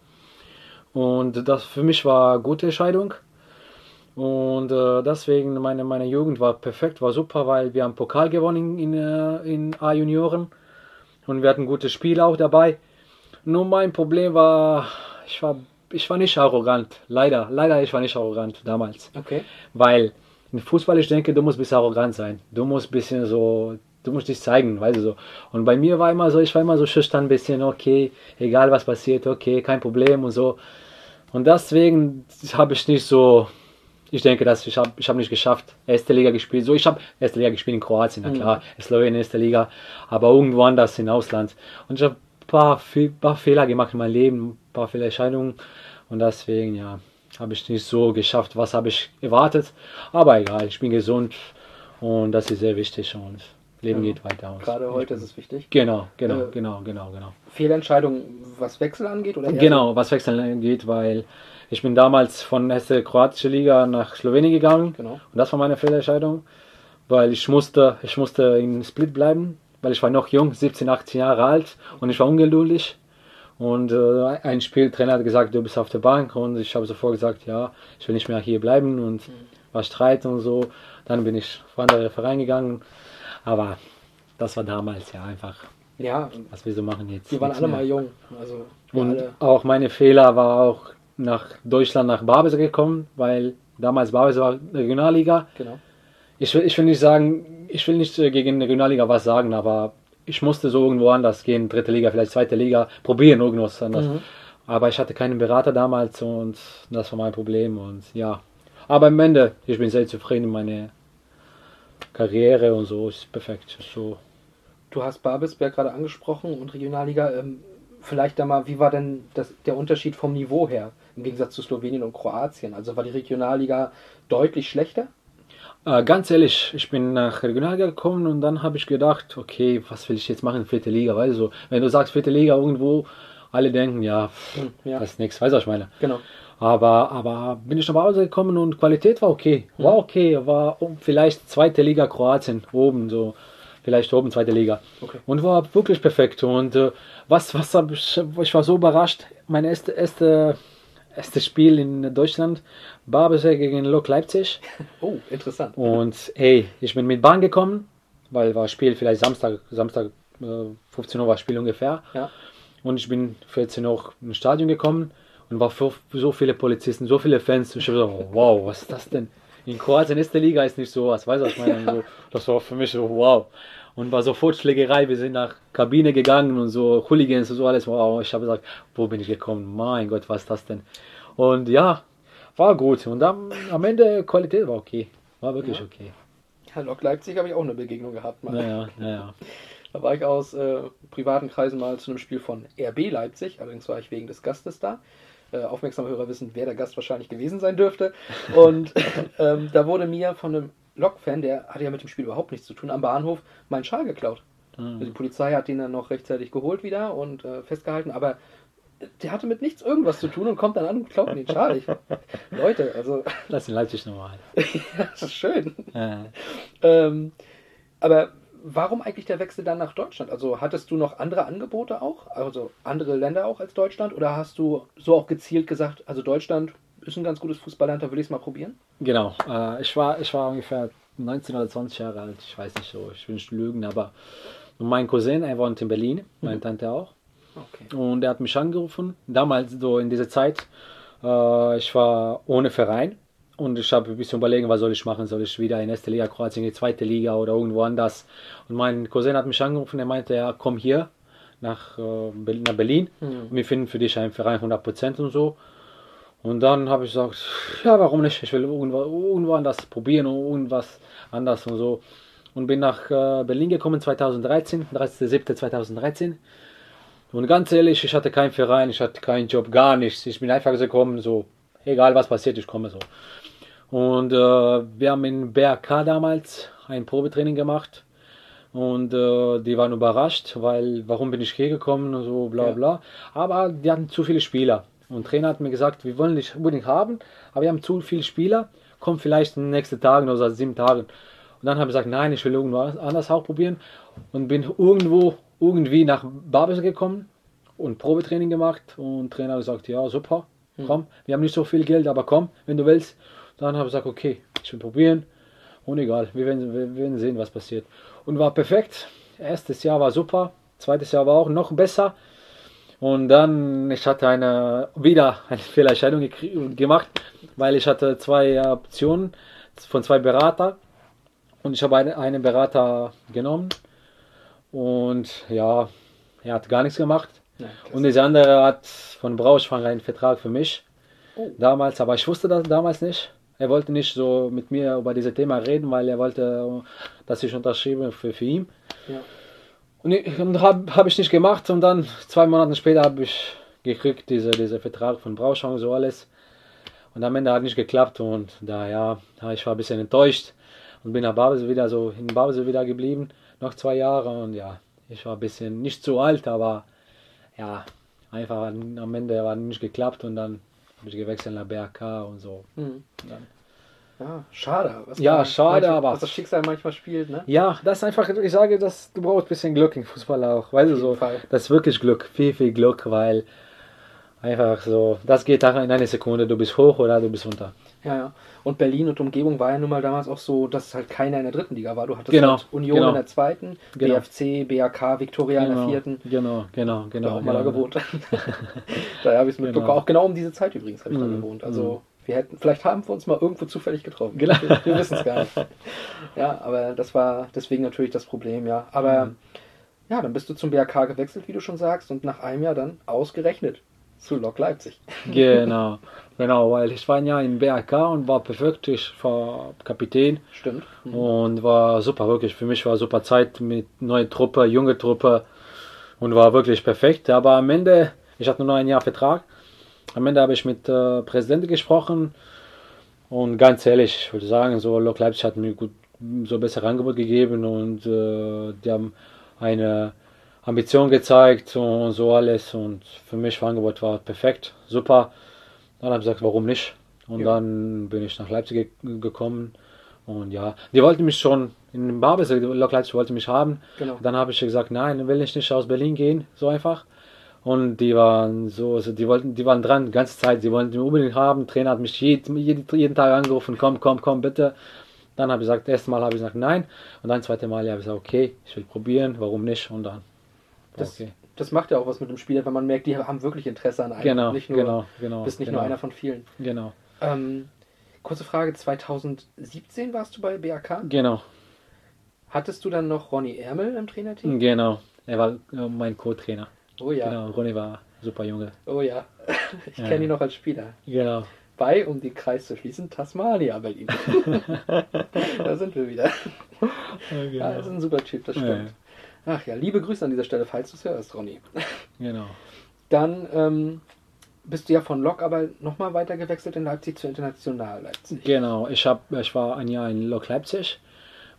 Und das für mich war eine gute Entscheidung. Und äh, deswegen, meine, meine Jugend war perfekt, war super, weil wir haben Pokal gewonnen in, in, in A-Junioren. Und wir hatten gute Spieler auch dabei. Nur mein Problem war, ich war, ich war nicht arrogant. Leider, leider, ich war nicht arrogant damals. Okay. Weil im Fußball, ich denke, du musst ein bisschen arrogant sein. Du musst ein bisschen so, du musst dich zeigen, weißt du so. Und bei mir war immer so, ich war immer so schüchtern ein bisschen, okay, egal was passiert, okay, kein Problem und so. Und deswegen habe ich nicht so, ich denke, dass ich habe ich hab nicht geschafft, erste Liga gespielt. So, ich habe erste Liga gespielt in Kroatien, na klar, mhm. Slowenien, erste Liga, aber irgendwo anders im Ausland. Und ich habe Paar, viel, paar Fehler gemacht in meinem Leben, ein paar Fehlentscheidungen und deswegen ja, habe ich nicht so geschafft, was habe ich erwartet, aber egal, ich bin gesund und das ist sehr wichtig und Leben genau. geht weiter. Gerade heute bin, ist es wichtig. Genau, genau, äh, genau, genau, genau. Fehlentscheidungen, was Wechsel angeht? Oder genau, so? Was Wechsel angeht, weil ich bin damals von der kroatischen Liga nach Slowenien gegangen genau. und das war meine Fehlentscheidung, weil ich musste, ich musste in Split bleiben. Weil ich war noch jung, siebzehn, achtzehn Jahre alt und ich war ungeduldig. Und äh, ein Spieltrainer hat gesagt, du bist auf der Bank und ich habe sofort gesagt, ja, ich will nicht mehr hier bleiben und mhm. war Streit und so. Dann bin ich vor andere Verein gegangen, aber das war damals ja einfach, ja, was wir so machen jetzt. Wir waren alle mehr. mal jung. Also und alle. Auch meine Fehler war auch nach Deutschland, nach Babelsberg gekommen, weil damals Babelsberg war Regionalliga. Genau. Ich will, ich will nicht sagen, ich will nicht gegen die Regionalliga was sagen, aber ich musste so irgendwo anders gehen, dritte Liga, vielleicht zweite Liga, probieren irgendwas anders. Mhm. Aber ich hatte keinen Berater damals und das war mein Problem und ja. Aber am Ende, ich bin sehr zufrieden, meine Karriere und so ist perfekt. So. Du hast Babelsberg gerade angesprochen und Regionalliga, ähm, vielleicht einmal, wie war denn das, der Unterschied vom Niveau her im Gegensatz zu Slowenien und Kroatien? Also war die Regionalliga deutlich schlechter? Äh, ganz ehrlich, ich bin nach Regionalliga gekommen und dann habe ich gedacht, okay, was will ich jetzt machen in vierte Liga, weißt du, wenn du sagst vierte Liga irgendwo, alle denken, ja, pff, ja. das ist nichts, weißt du, was ich meine. Genau. Aber, aber bin ich nach Hause gekommen und Qualität war okay, war okay, war um, vielleicht zweite Liga Kroatien oben, so, vielleicht oben, zweite Liga. Okay. Und war wirklich perfekt. Und äh, was, was hab ich, ich war so überrascht. Mein erstes erste, erste Spiel in Deutschland, Babelsberg gegen Lok Leipzig. Oh, interessant. Und hey, ich bin mit Bahn gekommen, weil war Spiel vielleicht Samstag, Samstag äh, fünfzehn Uhr war Spiel ungefähr. Ja. Und ich bin vierzehn Uhr ins Stadion gekommen und war für so viele Polizisten, so viele Fans. Ich habe so, wow, was ist das denn? In Kroatien, erste Liga ist nicht so was, weißt du, was ich meine? Ja. So, das war für mich so, wow. Und war sofort Schlägerei, wir sind nach Kabine gegangen und so, Hooligans und so alles. Wow, ich habe gesagt, wo bin ich gekommen? Mein Gott, was ist das denn? Und ja, war gut. Und am, am Ende, Qualität war okay. War wirklich ja. okay. Ja, Lok Leipzig habe ich auch eine Begegnung gehabt. Mal. Naja, naja. Da war ich aus äh, privaten Kreisen mal zu einem Spiel von R B Leipzig, allerdings war ich wegen des Gastes da. Äh, aufmerksame Hörer wissen, wer der Gast wahrscheinlich gewesen sein dürfte. Und ähm, da wurde mir von einem Lok-Fan, der hatte ja mit dem Spiel überhaupt nichts zu tun, am Bahnhof meinen Schal geklaut. Mhm. Die Polizei hat ihn dann noch rechtzeitig geholt wieder und äh, festgehalten, aber der hatte mit nichts irgendwas zu tun und kommt dann an und klaut den Schal. Ich, Leute, also... Das ist in Leipzig normal. Ja, das ist schön. Ja. Ähm, aber... Warum eigentlich der Wechsel dann nach Deutschland? Also hattest du noch andere Angebote auch, also andere Länder auch als Deutschland? Oder hast du so auch gezielt gesagt, also Deutschland ist ein ganz gutes Fußballland, da will ich es mal probieren? Genau, äh, ich, war, ich war ungefähr neunzehn oder zwanzig Jahre alt, ich weiß nicht so, ich will nicht lügen, aber mein Cousin, er wohnt in Berlin, meine mhm. Tante auch. Okay. Und er hat mich angerufen, damals so in dieser Zeit, äh, ich war ohne Verein. Und ich habe ein bisschen überlegen, was soll ich machen? Soll ich wieder in erste Liga Kroatien, in die zweite Liga oder irgendwo anders? Und mein Cousin hat mich angerufen, er meinte, ja, komm hier nach, äh, nach Berlin. Mhm. Wir finden für dich einen Verein hundert Prozent und so. Und dann habe ich gesagt, ja, warum nicht? Ich will irgendwo, irgendwo anders probieren und irgendwas anders und so. Und bin nach äh, Berlin gekommen zweitausenddreizehn, dreißigster siebter zweitausenddreizehn. Und ganz ehrlich, ich hatte keinen Verein, ich hatte keinen Job, gar nichts. Ich bin einfach gekommen, so, egal was passiert, ich komme so. Und äh, wir haben in B R K damals ein Probetraining gemacht und äh, die waren überrascht, weil warum bin ich hier gekommen und so bla bla. Ja. Aber die hatten zu viele Spieler und Trainer hat mir gesagt, wir wollen dich unbedingt haben, aber wir haben zu viele Spieler, komm vielleicht in den nächsten Tagen oder sieben Tagen. Und dann habe ich gesagt, nein, ich will irgendwo anders auch probieren und bin irgendwo irgendwie nach Babelsberg gekommen und Probetraining gemacht und Trainer hat gesagt, ja super, komm, mhm. wir haben nicht so viel Geld, aber komm, wenn du willst. Dann habe ich gesagt, okay, ich will probieren und egal, wir werden, wir werden sehen, was passiert. Und war perfekt, erstes Jahr war super, zweites Jahr war auch noch besser und dann, ich hatte eine, wieder eine Fehlentscheidung gemacht, weil ich hatte zwei Optionen von zwei Beratern und ich habe eine, einen Berater genommen und ja, er hat gar nichts gemacht. Nein, und dieser andere hat von Braunschweig einen Vertrag für mich, oh. damals, aber ich wusste das damals nicht. Er wollte nicht so mit mir über dieses Thema reden, weil er wollte, dass ich unterschrieben für, für ihn. Ja. Und, und habe hab ich nicht gemacht. Und dann zwei Monate später habe ich gekriegt, diese, diese Vertrag von Braunschweig, so alles. Und am Ende hat nicht geklappt. Und da ja, ich war ein bisschen enttäuscht und bin nach Babelsberg wieder so in Babelsberg wieder geblieben, noch zwei Jahre. Und ja, ich war ein bisschen nicht zu alt, aber ja, einfach am Ende hat nicht geklappt und dann habe ich gewechselt nach B R K und so. Mhm. Und dann, ja, schade. Was ja, man, schade, manchmal, aber... Was das Schicksal manchmal spielt, ne? Ja, das ist einfach, ich sage, dass du brauchst ein bisschen Glück im Fußball auch, weißt du so. Fall. Das ist wirklich Glück, viel, viel Glück, weil einfach so, das geht in einer Sekunde, du bist hoch oder du bist runter. Ja, ja. Und Berlin und Umgebung war ja nun mal damals auch so, dass es halt keiner in der dritten Liga war. Du hattest genau, halt Union genau. in der zweiten, genau. B F C, B A K, Viktoria genau, in der vierten. Genau, genau, genau. Da auch mal genau. da gewohnt. Daher habe ich es mitbekommen. Genau. Auch genau um diese Zeit übrigens habe ich mm, da gewohnt. Also mm. wir hätten, vielleicht haben wir uns mal irgendwo zufällig getroffen. Genau. Wir, wir wissen es gar nicht. Ja, aber das war deswegen natürlich das Problem, ja. Aber mm. ja, dann bist du zum B A K gewechselt, wie du schon sagst, und nach einem Jahr dann ausgerechnet zu Lok Leipzig. Genau, genau, weil ich war ein Jahr in B R K und war perfekt, ich war Kapitän. Stimmt. Mhm. Und war super, wirklich, für mich war super Zeit mit neuer Truppe, junge Truppe und war wirklich perfekt. Aber am Ende, ich hatte nur noch ein Jahr Vertrag, am Ende habe ich mit äh, Präsidenten gesprochen und ganz ehrlich, ich würde sagen, so Lok Leipzig hat mir gut, so ein besseres Angebot gegeben und äh, die haben eine Ambition gezeigt und so alles und für mich war Angebot war perfekt, super. Dann habe ich gesagt, warum nicht? Und ja. dann bin ich nach Leipzig ge- gekommen, Und ja, die wollten mich schon in Babelsberg, Lok Leipzig wollte mich haben. Genau. Dann habe ich gesagt, nein, will ich nicht aus Berlin gehen, so einfach. Und die waren so, also die wollten, die waren dran die ganze Zeit, die wollten mich unbedingt haben. Der Trainer hat mich jeden, jeden Tag angerufen, komm, komm, komm, bitte. Dann habe ich gesagt, das erste Mal habe ich gesagt, nein. Und dann das zweite Mal habe ich gesagt, okay, ich will probieren, warum nicht? Und dann, das, okay. Das macht ja auch was mit dem Spieler, wenn man merkt, die haben wirklich Interesse an einem. Genau, nicht nur, genau, genau. Bist nicht genau. nur einer von vielen. Genau. Ähm, kurze Frage, zwanzig siebzehn warst du bei B A K? Genau. Hattest du dann noch Ronny Ermel im Trainerteam? Genau, er war mein Co-Trainer. Oh ja. Genau, Ronny war super Junge. Oh ja, ich kenne ja. ihn noch als Spieler. Genau. Bei, um den Kreis zu schließen, Tasmania, Berlin. Da sind wir wieder. Ja, genau. Ja, ist ein super Typ, das stimmt. Ja. Ach ja, liebe Grüße an dieser Stelle, falls du es hörst, Ronny. Genau. Dann ähm, bist du ja von Lok aber nochmal weiter gewechselt in Leipzig zu International Leipzig. Genau, ich, hab, ich war ein Jahr in Lok Leipzig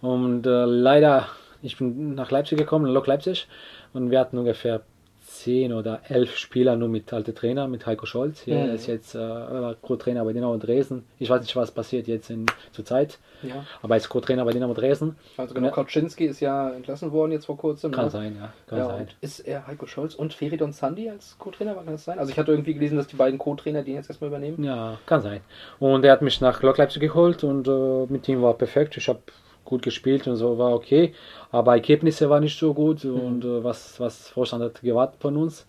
und äh, leider, ich bin nach Leipzig gekommen, Lok Leipzig, und wir hatten ungefähr zehn oder elf Spieler nur mit alten Trainer, mit Heiko Scholz. Er mhm. ist jetzt äh, Co-Trainer bei Dynamo Dresden. Ich weiß nicht, was passiert jetzt in, zur Zeit, ja. aber er ist Co-Trainer bei Dynamo Dresden. Also genau, Kautschinski ist ja entlassen worden jetzt vor kurzem. Kann ne? sein, ja. Kann ja sein. Ist er Heiko Scholz und Feridun Sandi als Co-Trainer, kann das sein? Also ich hatte irgendwie gelesen, dass die beiden Co-Trainer den jetzt erstmal übernehmen. Ja, kann sein. Und er hat mich nach Lok Leipzig geholt und äh, mit ihm war perfekt. Ich habe gut gespielt und so, war okay, aber Ergebnisse waren nicht so gut mhm. und äh, was was Vorstand hat gewartet von uns,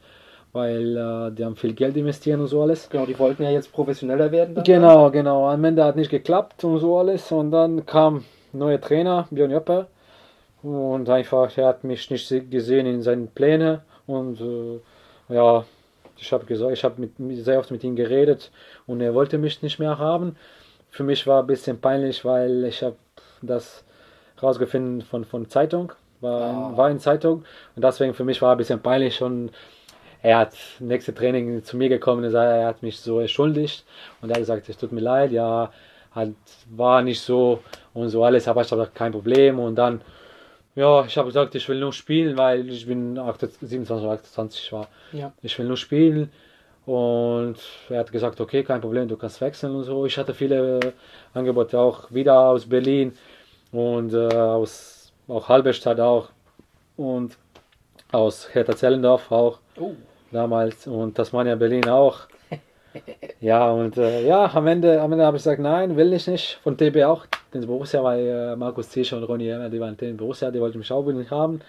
weil äh, die haben viel Geld investiert und so alles. Genau, die wollten ja jetzt professioneller werden. Dann genau, dann. genau. Am Ende hat nicht geklappt und so alles und dann kam neuer Trainer, Björn Jöpper, und einfach, er hat mich nicht gesehen in seinen Plänen und äh, ja, ich habe gesagt, ich habe mit, sehr oft mit ihm geredet und er wollte mich nicht mehr haben. Für mich war ein bisschen peinlich, weil ich habe das rausgefunden von, von Zeitung, war, oh. war in Zeitung und deswegen für mich war ein bisschen peinlich und er hat nächste Training zu mir gekommen und gesagt, er hat mich so entschuldigt und er hat gesagt, es tut mir leid, ja, halt, war nicht so und so alles, aber ich habe kein Problem und dann, ja, ich habe gesagt, ich will nur spielen, weil ich bin siebenundzwanzig oder achtundzwanzig war, ja. Ich will nur spielen. Und er hat gesagt, okay, kein Problem, du kannst wechseln und so. Ich hatte viele äh, Angebote auch wieder aus Berlin und äh, aus auch Halberstadt auch und aus Hertha Zellendorf auch oh. damals und Tasmania Berlin auch. Ja, und äh, ja, am Ende, am Ende habe ich gesagt, nein, will ich nicht. Von T B auch, den Borussia, weil äh, Markus Zischer und Ronny Ermer, die waren den Borussia, die wollten mich auch nicht haben.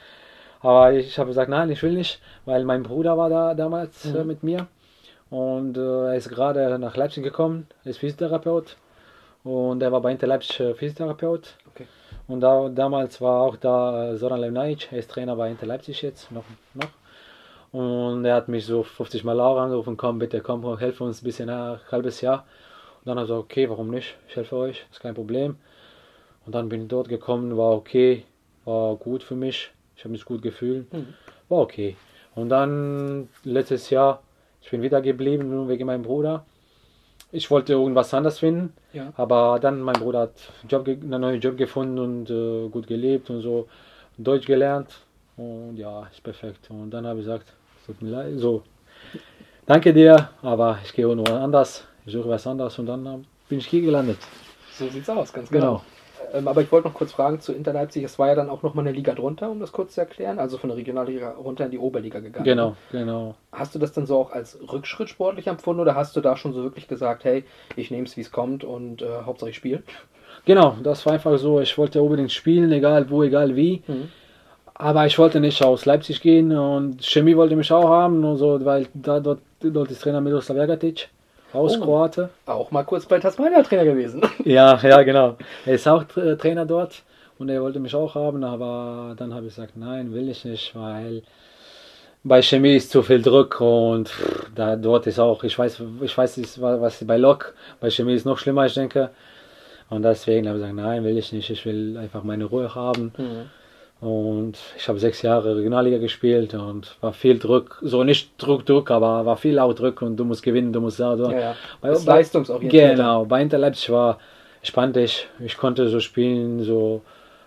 Aber ich habe gesagt, nein, ich will nicht, weil mein Bruder war da damals mhm. äh, mit mir. Und äh, er ist gerade nach Leipzig gekommen, er ist Physiotherapeut und er war bei Inter Leipzig äh, Physiotherapeut. Okay. Und da, damals war auch da äh, Zoran Levnajic, er ist Trainer bei Inter Leipzig jetzt noch. noch. Und er hat mich so fünfzig Mal auch angerufen, komm bitte, komm, helfe uns ein bisschen, ein halbes Jahr. Und dann habe ich gesagt, okay, warum nicht, ich helfe euch, ist kein Problem. Und dann bin ich dort gekommen, war okay, war gut für mich, ich habe mich gut gefühlt, mhm. war okay. Und dann letztes Jahr, ich bin wieder geblieben, nur wegen meinem Bruder. Ich wollte irgendwas anderes finden, ja. aber dann mein Bruder hat einen, Job, einen neuen Job gefunden und äh, gut gelebt und so, Deutsch gelernt und ja, ist perfekt. Und dann habe ich gesagt, tut mir leid, so, danke dir, aber ich gehe irgendwo anders, ich suche was anderes und dann bin ich hier gelandet. So sieht's aus, ganz genau. genau. Ähm, aber ich wollte noch kurz fragen zu Inter Leipzig, es war ja dann auch nochmal eine Liga drunter, um das kurz zu erklären, also von der Regionalliga runter in die Oberliga gegangen. Genau, genau. Hast du das dann so auch als Rückschritt sportlich empfunden oder hast du da schon so wirklich gesagt, hey, ich nehme es wie es kommt und äh, Hauptsache ich spiele? Genau, das war einfach so, ich wollte unbedingt spielen, egal wo, egal wie, mhm. aber ich wollte nicht aus Leipzig gehen und Chemie wollte mich auch haben, und so, weil da, dort, dort ist Trainer Miroslav Jagatic. Aus oh, Kroate. Auch mal kurz bei Tasmania Trainer gewesen. Ja, ja, genau. Er ist auch äh, Trainer dort und er wollte mich auch haben, aber dann habe ich gesagt, nein, will ich nicht, weil bei Chemie ist zu viel Druck und pff, da dort ist auch, ich weiß, ich weiß nicht, was bei Lok, bei Chemie ist noch schlimmer, ich denke. Und deswegen habe ich gesagt, nein, will ich nicht, ich will einfach meine Ruhe haben. Mhm. Und ich habe sechs Jahre Regionalliga gespielt und war viel Druck, so nicht Druck, Druck, aber war viel auch Druck und du musst gewinnen, du musst da, da. Ja, ja. Bei, das bei, leistungsorientiert. Genau, bei Inter Leipzig war spannend, ich konnte so spielen, so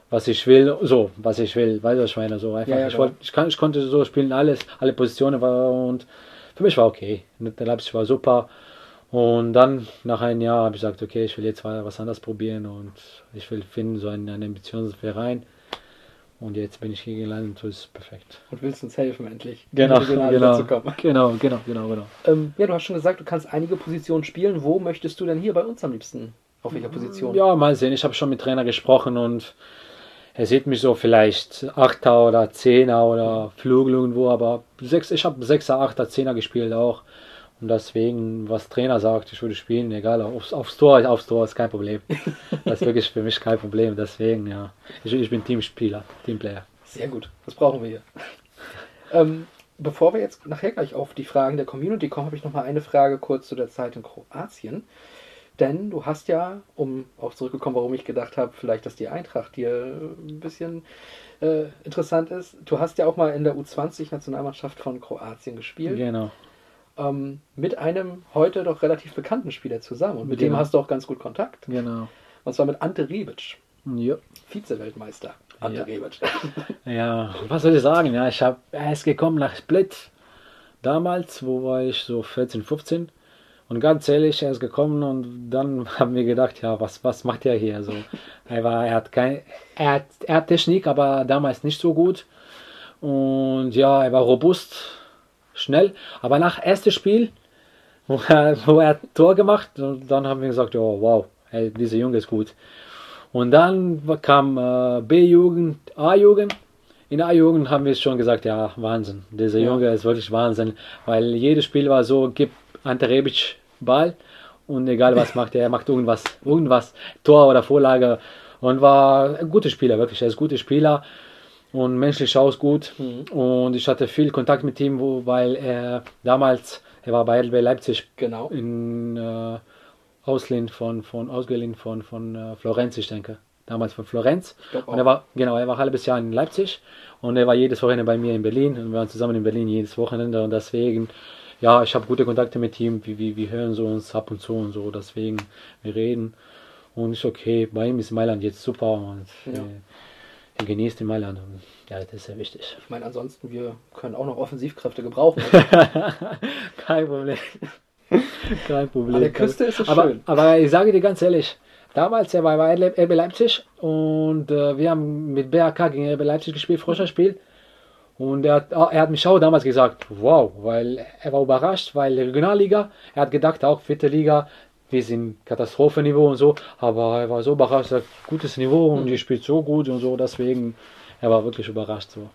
was ich will, so was ich will, weißt du, ich meine, so einfach. Ja, ja, ich, wollt, ich, kann, ich konnte so spielen, alles, alle Positionen war und für mich war okay. Inter Leipzig war super Und dann, nach einem Jahr, habe ich gesagt, okay, ich will jetzt was anderes probieren und ich will finden, so einen, einen ambitiösen Verein. Und jetzt bin ich hier gelandet und so ist es perfekt. Und willst uns helfen, endlich genau, genau, genau, genau, genau, genau. Ähm, ja, du hast schon gesagt, du kannst einige Positionen spielen. Wo möchtest du denn hier bei uns am liebsten? Auf welcher Position? Ja, mal sehen. Ich habe schon mit Trainer gesprochen und er sieht mich so vielleicht Achter oder Zehner oder Flügel irgendwo, aber sechs, ich habe Sechser, Achter, Zehner gespielt auch. Und deswegen, was Trainer sagt, ich würde spielen, egal, aufs, aufs Tor, aufs Tor ist kein Problem. Das ist wirklich für mich kein Problem. Deswegen, ja, ich, ich bin Teamspieler, Teamplayer. Sehr gut, das brauchen wir hier. Ähm, bevor wir jetzt nachher gleich auf die Fragen der Community kommen, habe ich nochmal eine Frage kurz zu der Zeit in Kroatien. Denn du hast ja, um auch zurückgekommen, warum ich gedacht habe, vielleicht, dass die Eintracht dir ein bisschen äh, interessant ist. Du hast ja auch mal in der U zwanzig-Nationalmannschaft von Kroatien gespielt. Genau. Mit einem heute doch relativ bekannten Spieler zusammen. Und mit genau. dem hast du auch ganz gut Kontakt. Genau. Und zwar mit Ante Rebic. Ja. Vize-Weltmeister Ante ja. Rebic. Ja, was soll ich sagen? Ja, ich hab, er ist gekommen nach Split. Damals, wo war ich so vierzehn, fünfzehn. Und ganz ehrlich, er ist gekommen und dann haben wir gedacht, ja, was, was macht er hier? Also, er, war, er, hat kein, er, hat, er hat Technik, aber damals nicht so gut. Und ja, er war robust. Schnell, aber nach erstes Spiel, wo er, wo er Tor gemacht und dann haben wir gesagt, oh, wow, ey, dieser Junge ist gut. Und dann kam äh, B-Jugend, A-Jugend. In A-Jugend haben wir schon gesagt, ja, Wahnsinn, dieser Junge ja. ist wirklich Wahnsinn, weil jedes Spiel war so, gib Ante Rebic Ball und egal was macht er, er macht irgendwas, irgendwas, Tor oder Vorlage und war ein guter Spieler, wirklich, er ist ein guter Spieler. Und menschlich aus gut mhm. und ich hatte viel Kontakt mit ihm, wo, weil er damals, er war bei L B Leipzig, genau. in äh, ausgeliehen von, von, ausgeliehen von, von äh, Florenz, ich denke, damals von Florenz. Und er war, genau, er war ein halbes Jahr in Leipzig und er war jedes Wochenende bei mir in Berlin und wir waren zusammen in Berlin jedes Wochenende und deswegen, ja, ich habe gute Kontakte mit ihm, wir, wir, wir hören so uns ab und zu und so, deswegen, wir reden und ist okay, bei ihm ist Mailand jetzt super und ja. äh, genießt in Mailand. Ja, das ist ja wichtig. Ich meine, ansonsten, wir können auch noch Offensivkräfte gebrauchen. Kein Problem. Kein Problem. An der Küste ist es aber, schön. Aber ich sage dir ganz ehrlich, damals, er war bei R B Leipzig und äh, wir haben mit B R K gegen R B Leipzig gespielt, Freundschaftsspiel. Und er hat, er hat mich auch damals gesagt, wow, weil er war überrascht, weil die Regionalliga, er hat gedacht, auch vierte Liga, wir sind Katastrophenniveau und so, aber er war so überrascht, er hat gutes Niveau und ihr mhm. spielt so gut und so, deswegen, er war wirklich überrascht so.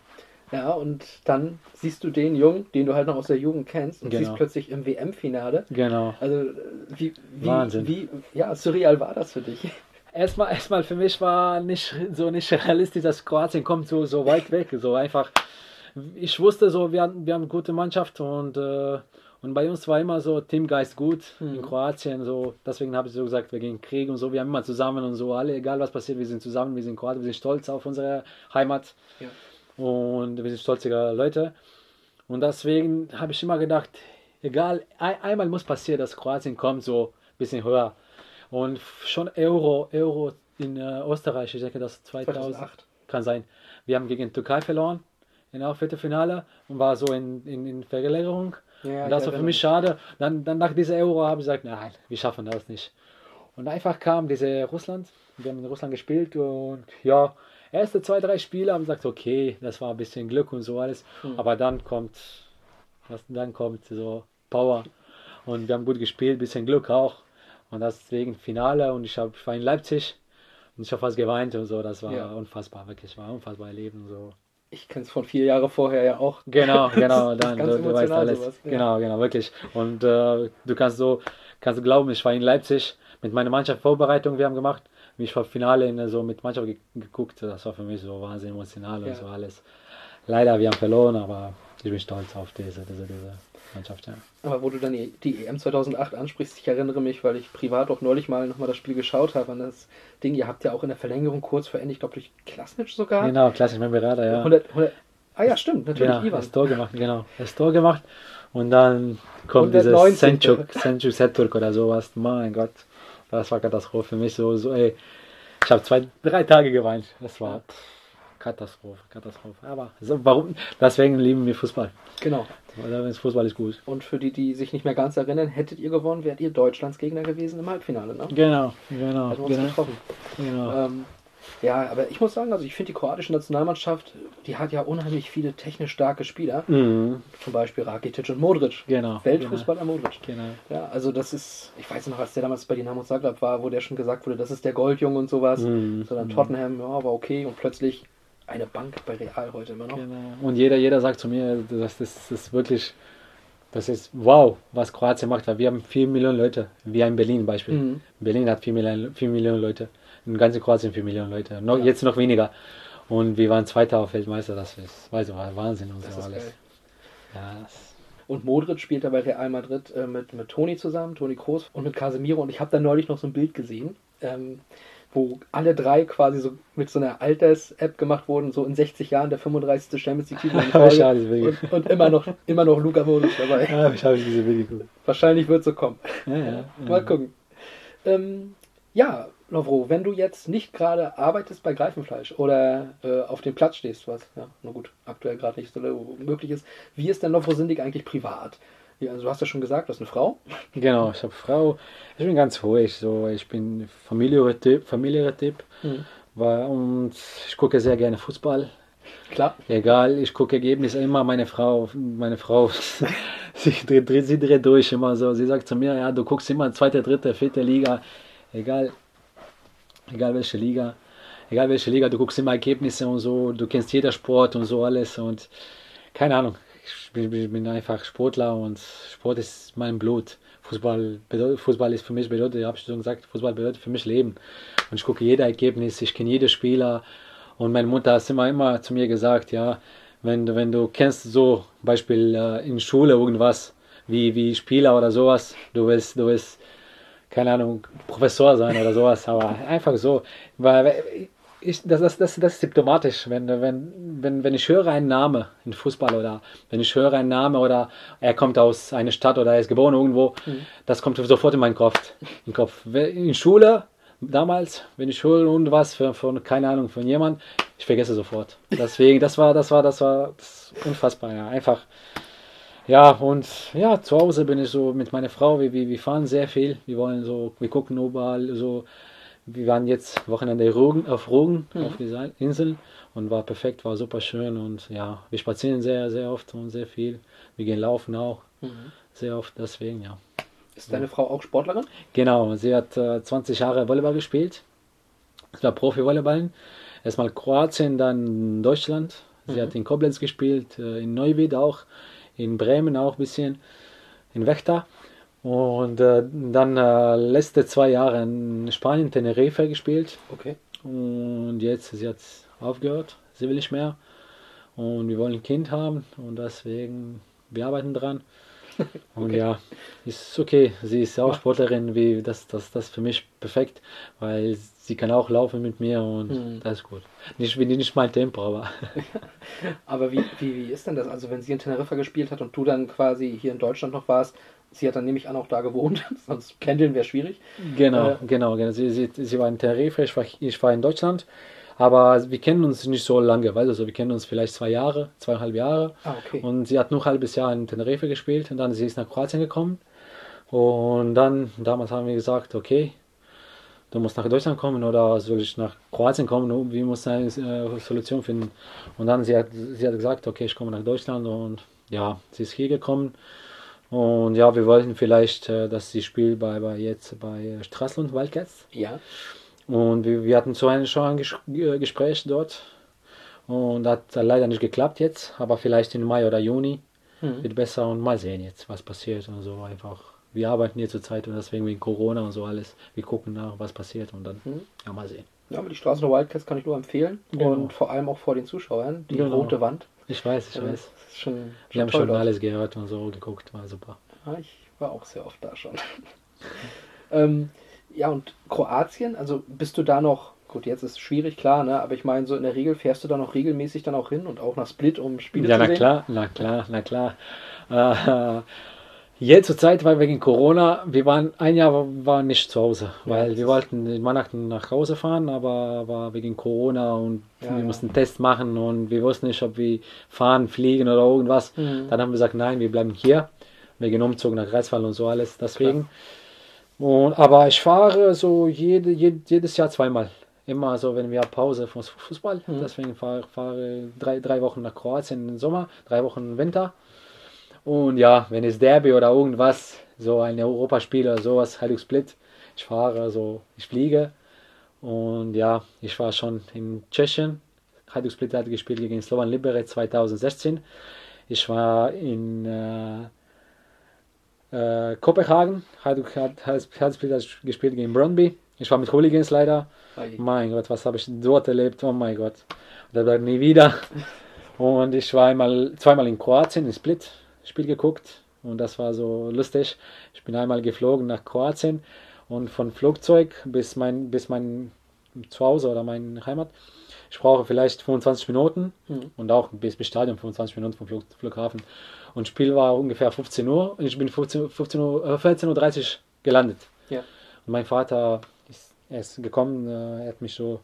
Ja, und dann siehst du den Jungen, den du halt noch aus der Jugend kennst und genau. siehst plötzlich im W M-Finale. Genau. Also, wie, wie, Wahnsinn. Wie, ja, surreal war das für dich? Erstmal, erstmal für mich war nicht so nicht realistisch, dass Kroatien kommt so, so weit weg, so einfach. Ich wusste so, wir, wir haben eine gute Mannschaft und äh, Und bei uns war immer so Teamgeist gut in Kroatien, so deswegen habe ich so gesagt, wir gehen in den Krieg und so, wir haben immer zusammen und so, alle, egal was passiert, wir sind zusammen, wir sind Kroaten, wir sind stolz auf unsere Heimat ja. und wir sind stolzige Leute. Und deswegen habe ich immer gedacht, egal, ein, einmal muss passieren, dass Kroatien kommt, so ein bisschen höher. Und schon Euro, Euro in äh, Österreich, ich denke, das zweitausendacht kann sein. Wir haben gegen die Türkei verloren in der Viertelfinale und war so in, in, in Verlängerung. Ja, und das war für mich schade. Dann, dann nach dieser Euro habe ich gesagt, nein, wir schaffen das nicht. Und einfach kam diese Russland, wir haben in Russland gespielt und ja, erste zwei, drei Spiele haben gesagt, okay, das war ein bisschen Glück und so alles. Mhm. Aber dann kommt, dann kommt so Power und wir haben gut gespielt, ein bisschen Glück auch. Und deswegen Finale und ich, hab, ich war in Leipzig und ich habe fast geweint und so, das war ja. unfassbar, wirklich, war unfassbar Leben so. Ich kenne es von vier Jahren vorher ja auch. Genau, genau, dann du, du weißt alles. Sowas, ja. Genau, genau, wirklich. Und äh, du kannst so, kannst glauben, ich war in Leipzig mit meiner Mannschaft Vorbereitung, wir haben gemacht, ich war Finale in, so mit Mannschaft ge- geguckt, das war für mich so wahnsinnig emotional ja. und so alles. Leider, wir haben verloren, aber ich bin stolz auf diese, diese, diese Mannschaft. Ja. Aber wo du dann die, die E M zweitausendacht ansprichst, ich erinnere mich, weil ich privat auch neulich mal nochmal das Spiel geschaut habe an das Ding. Ihr habt ja auch in der Verlängerung kurz vor Ende, ich glaube durch Klasnic sogar. Genau, Klasnic mit Berater, ja. hundert, hundert, ah ja, stimmt, natürlich genau, Ivan. Das Tor gemacht, genau. Das Tor gemacht und dann kommt dieses Senchuk, Senchuk Seturk oder sowas. Mein Gott, das war Katastrophe für mich. So, so ey, ich habe zwei, drei Tage geweint. Das war... Katastrophe, Katastrophe. Aber so, warum? Deswegen lieben wir Fußball. Genau. Weil Fußball ist gut. Und für die, die sich nicht mehr ganz erinnern, hättet ihr gewonnen, wärt ihr Deutschlands Gegner gewesen im Halbfinale, ne? Genau, genau. Hätten wir uns getroffen. Genau. Ähm, ja, aber ich muss sagen, also ich finde die kroatische Nationalmannschaft, die hat ja unheimlich viele technisch starke Spieler. Mhm. Zum Beispiel Rakitic und Modric. Genau. Weltfußballer genau. Modric. Genau. Ja, also das ist, ich weiß noch, als der damals bei Dinamo Zagreb war, wo der schon gesagt wurde, das ist der Goldjunge und sowas. Mhm. Sondern Tottenham, ja, war okay. Und plötzlich eine Bank bei Real heute immer noch. Genau. Und jeder, jeder sagt zu mir, das, das, das ist wirklich, das ist wow, was Kroatien macht. Weil wir haben vier Millionen Leute, wie in Berlin beispielsweise. Mhm. Berlin hat vier Millionen Leute. In ganz Kroatien vier Millionen Leute, no, ja. Jetzt noch weniger. Und wir waren Zweiter auf Weltmeister, das ist, weiß ich, war Wahnsinn und das so alles. Ja, das und Modric spielt dabei Real Madrid äh, mit, mit Toni zusammen, Toni Kroos und mit Casemiro. Und ich habe da neulich noch so ein Bild gesehen, ähm, wo alle drei quasi so mit so einer Alters-App gemacht wurden, so in sechzig Jahren der fünfunddreißigste Champions League-Titel in Folge und, und immer noch, immer noch Luka Modric dabei. Ja, ich habe diese Bilder geguckt. Wahrscheinlich wird es so kommen. Ja, ja, mal ja. gucken. Ähm, ja, Lovro, wenn du jetzt nicht gerade arbeitest bei Greifenfleisch oder äh, auf dem Platz stehst, was ja, na gut, aktuell gerade nicht so möglich ist, wie ist denn Lovro Sindik eigentlich privat? Ja, also du hast ja schon gesagt, du hast eine Frau. Genau, ich habe Frau. Ich bin ganz ruhig, so ich bin familiärer Typ, familiärer Typ mhm. weil, und ich gucke sehr gerne Fußball. Klar. Egal, ich gucke Ergebnisse immer, meine Frau, meine Frau, sie, dreht, sie dreht durch immer so. Sie sagt zu mir, ja, du guckst immer zweite, dritte, vierte Liga, egal. Egal welche Liga, egal welche Liga, du guckst immer Ergebnisse und so, du kennst jeder Sport und so alles und keine Ahnung, ich bin, ich bin einfach Sportler und Sport ist mein Blut. Fußball, bedeutet, Fußball ist für mich, bedeutet, ich habe schon gesagt, Fußball bedeutet für mich Leben und ich gucke jedes Ergebnis, ich kenne jeden Spieler und meine Mutter hat immer, immer zu mir gesagt, ja, wenn du, wenn du kennst so, Beispiel in Schule irgendwas, wie, wie Spieler oder sowas, du willst, du willst, keine Ahnung, Professor sein oder sowas, aber einfach so, weil ich, das, das, das, das ist symptomatisch, wenn, wenn, wenn, wenn ich höre einen Namen in Fußball oder wenn ich höre einen Namen oder er kommt aus einer Stadt oder er ist geboren irgendwo, mhm. das kommt sofort in meinen Kopf. In, Kopf. In Schule, damals, wenn ich höre irgendwas von, von, keine Ahnung, von jemandem, ich vergesse sofort. Deswegen, das war, das war, das war das ist unfassbar, ja, einfach. Ja, und ja, zu Hause bin ich so mit meiner Frau, wir, wir fahren sehr viel, wir wollen so, wir gucken überall so, wir waren jetzt Wochenende Rügen, auf Rügen, mhm. auf dieser Insel und war perfekt, war super schön und ja, wir spazieren sehr, sehr oft und sehr viel, wir gehen laufen auch, mhm. sehr oft, deswegen ja. Ist deine ja. Frau auch Sportlerin? Genau, sie hat äh, zwanzig Jahre Volleyball gespielt, sie war Profi-Volleyballerin, erstmal Kroatien, dann Deutschland, sie mhm. hat in Koblenz gespielt, äh, in Neuwied auch, in Bremen auch ein bisschen, in Vechta und äh, dann äh, letzte zwei Jahre in Spanien, Tenerife gespielt. Okay. Und jetzt, sie hat aufgehört, sie will nicht mehr und wir wollen ein Kind haben und deswegen, wir arbeiten dran und okay. ja, ist okay, sie ist auch Sportlerin, wie das, das, das für mich perfekt, weil sie kann auch laufen mit mir und hm. das ist gut. Nicht, nicht mein Tempo, aber... aber wie, wie, wie ist denn das? Also wenn sie in Teneriffa gespielt hat und du dann quasi hier in Deutschland noch warst, sie hat dann, nehme ich an, auch da gewohnt, sonst pendeln wäre schwierig. Genau, äh, genau, genau. Sie, sie, sie war in Teneriffa, ich war, ich war in Deutschland, aber wir kennen uns nicht so lange, weißt du, also wir kennen uns vielleicht zwei Jahre, zweieinhalb Jahre. Ah, okay. Und sie hat nur ein halbes Jahr in Teneriffa gespielt und dann sie ist nach Kroatien gekommen und dann, damals haben wir gesagt, okay, du musst nach Deutschland kommen oder soll ich nach Kroatien kommen, wir müssen eine äh, Solution finden. Und dann sie hat sie hat gesagt, okay, ich komme nach Deutschland und ja, sie ist hier gekommen. Und ja, wir wollten vielleicht, äh, dass sie spielt bei, bei jetzt bei Stralsund Wildcats. Ja. Und wir, wir hatten so ein Gespräch dort und hat leider nicht geklappt jetzt, aber vielleicht in Mai oder Juni mhm. wird besser und mal sehen jetzt, was passiert und so einfach. Wir arbeiten hier zurzeit und deswegen wegen Corona und so alles. Wir gucken nach, was passiert und dann mhm. ja, mal sehen. Ja, aber die Straßen Wildcats kann ich nur empfehlen. Genau. Und vor allem auch vor den Zuschauern. Die genau. rote Wand. Ich weiß, ich äh, weiß. Ist schon, schon wir haben schon dort. Alles gehört und so geguckt. War super. Ja, ich war auch sehr oft da schon. ähm, ja, und Kroatien, also bist du da noch, gut, jetzt ist es schwierig, klar, ne? Aber ich meine, so in der Regel fährst du da noch regelmäßig dann auch hin und auch nach Split, um Spiele ja, zu na sehen? Ja, na klar, na klar, na klar. Jetzt zur Zeit, weil wegen Corona, wir waren ein Jahr waren nicht zu Hause, weil ja, wir wollten in Weihnachten nach Hause fahren, aber war wegen Corona und ja, wir ja. mussten einen Test machen und wir wussten nicht, ob wir fahren, fliegen oder irgendwas. Mhm. Dann haben wir gesagt, nein, wir bleiben hier, wegen Umzug nach Greifswald und so alles, deswegen. Und, aber ich fahre so jede, jede, jedes Jahr zweimal, immer so, wenn wir Pause vom Fußball, mhm. deswegen fahre ich drei, drei Wochen nach Kroatien im Sommer, drei Wochen im Winter. Und ja, wenn es Derby oder irgendwas, so ein Europaspiel oder sowas, Hajduk Split, ich fahre, also ich fliege. Und ja, ich war schon in Tschechien. Hajduk Split hat gespielt gegen Slowenien zweitausendsechzehn. Ich war in äh, äh, Kopenhagen. Hajduk hat, hat, hat gespielt gegen Brøndby. Ich war mit Hooligans leider. Hi. Mein Gott, was habe ich dort erlebt? Oh mein Gott. Das bleibt nie wieder. Und ich war einmal, zweimal in Kroatien, in Split. Spiel geguckt und das war so lustig. Ich bin einmal geflogen nach Kroatien und von Flugzeug bis mein, bis mein Zuhause oder meine Heimat. Ich brauche vielleicht fünfundzwanzig Minuten mhm. und auch bis, bis Stadion fünfundzwanzig Minuten vom Flug, Flughafen. Und Spiel war ungefähr fünfzehn Uhr und ich bin fünfzehn, fünfzehn Uhr, vierzehn Uhr dreißig gelandet. Ja. Und mein Vater ist, er ist gekommen, er hat mich so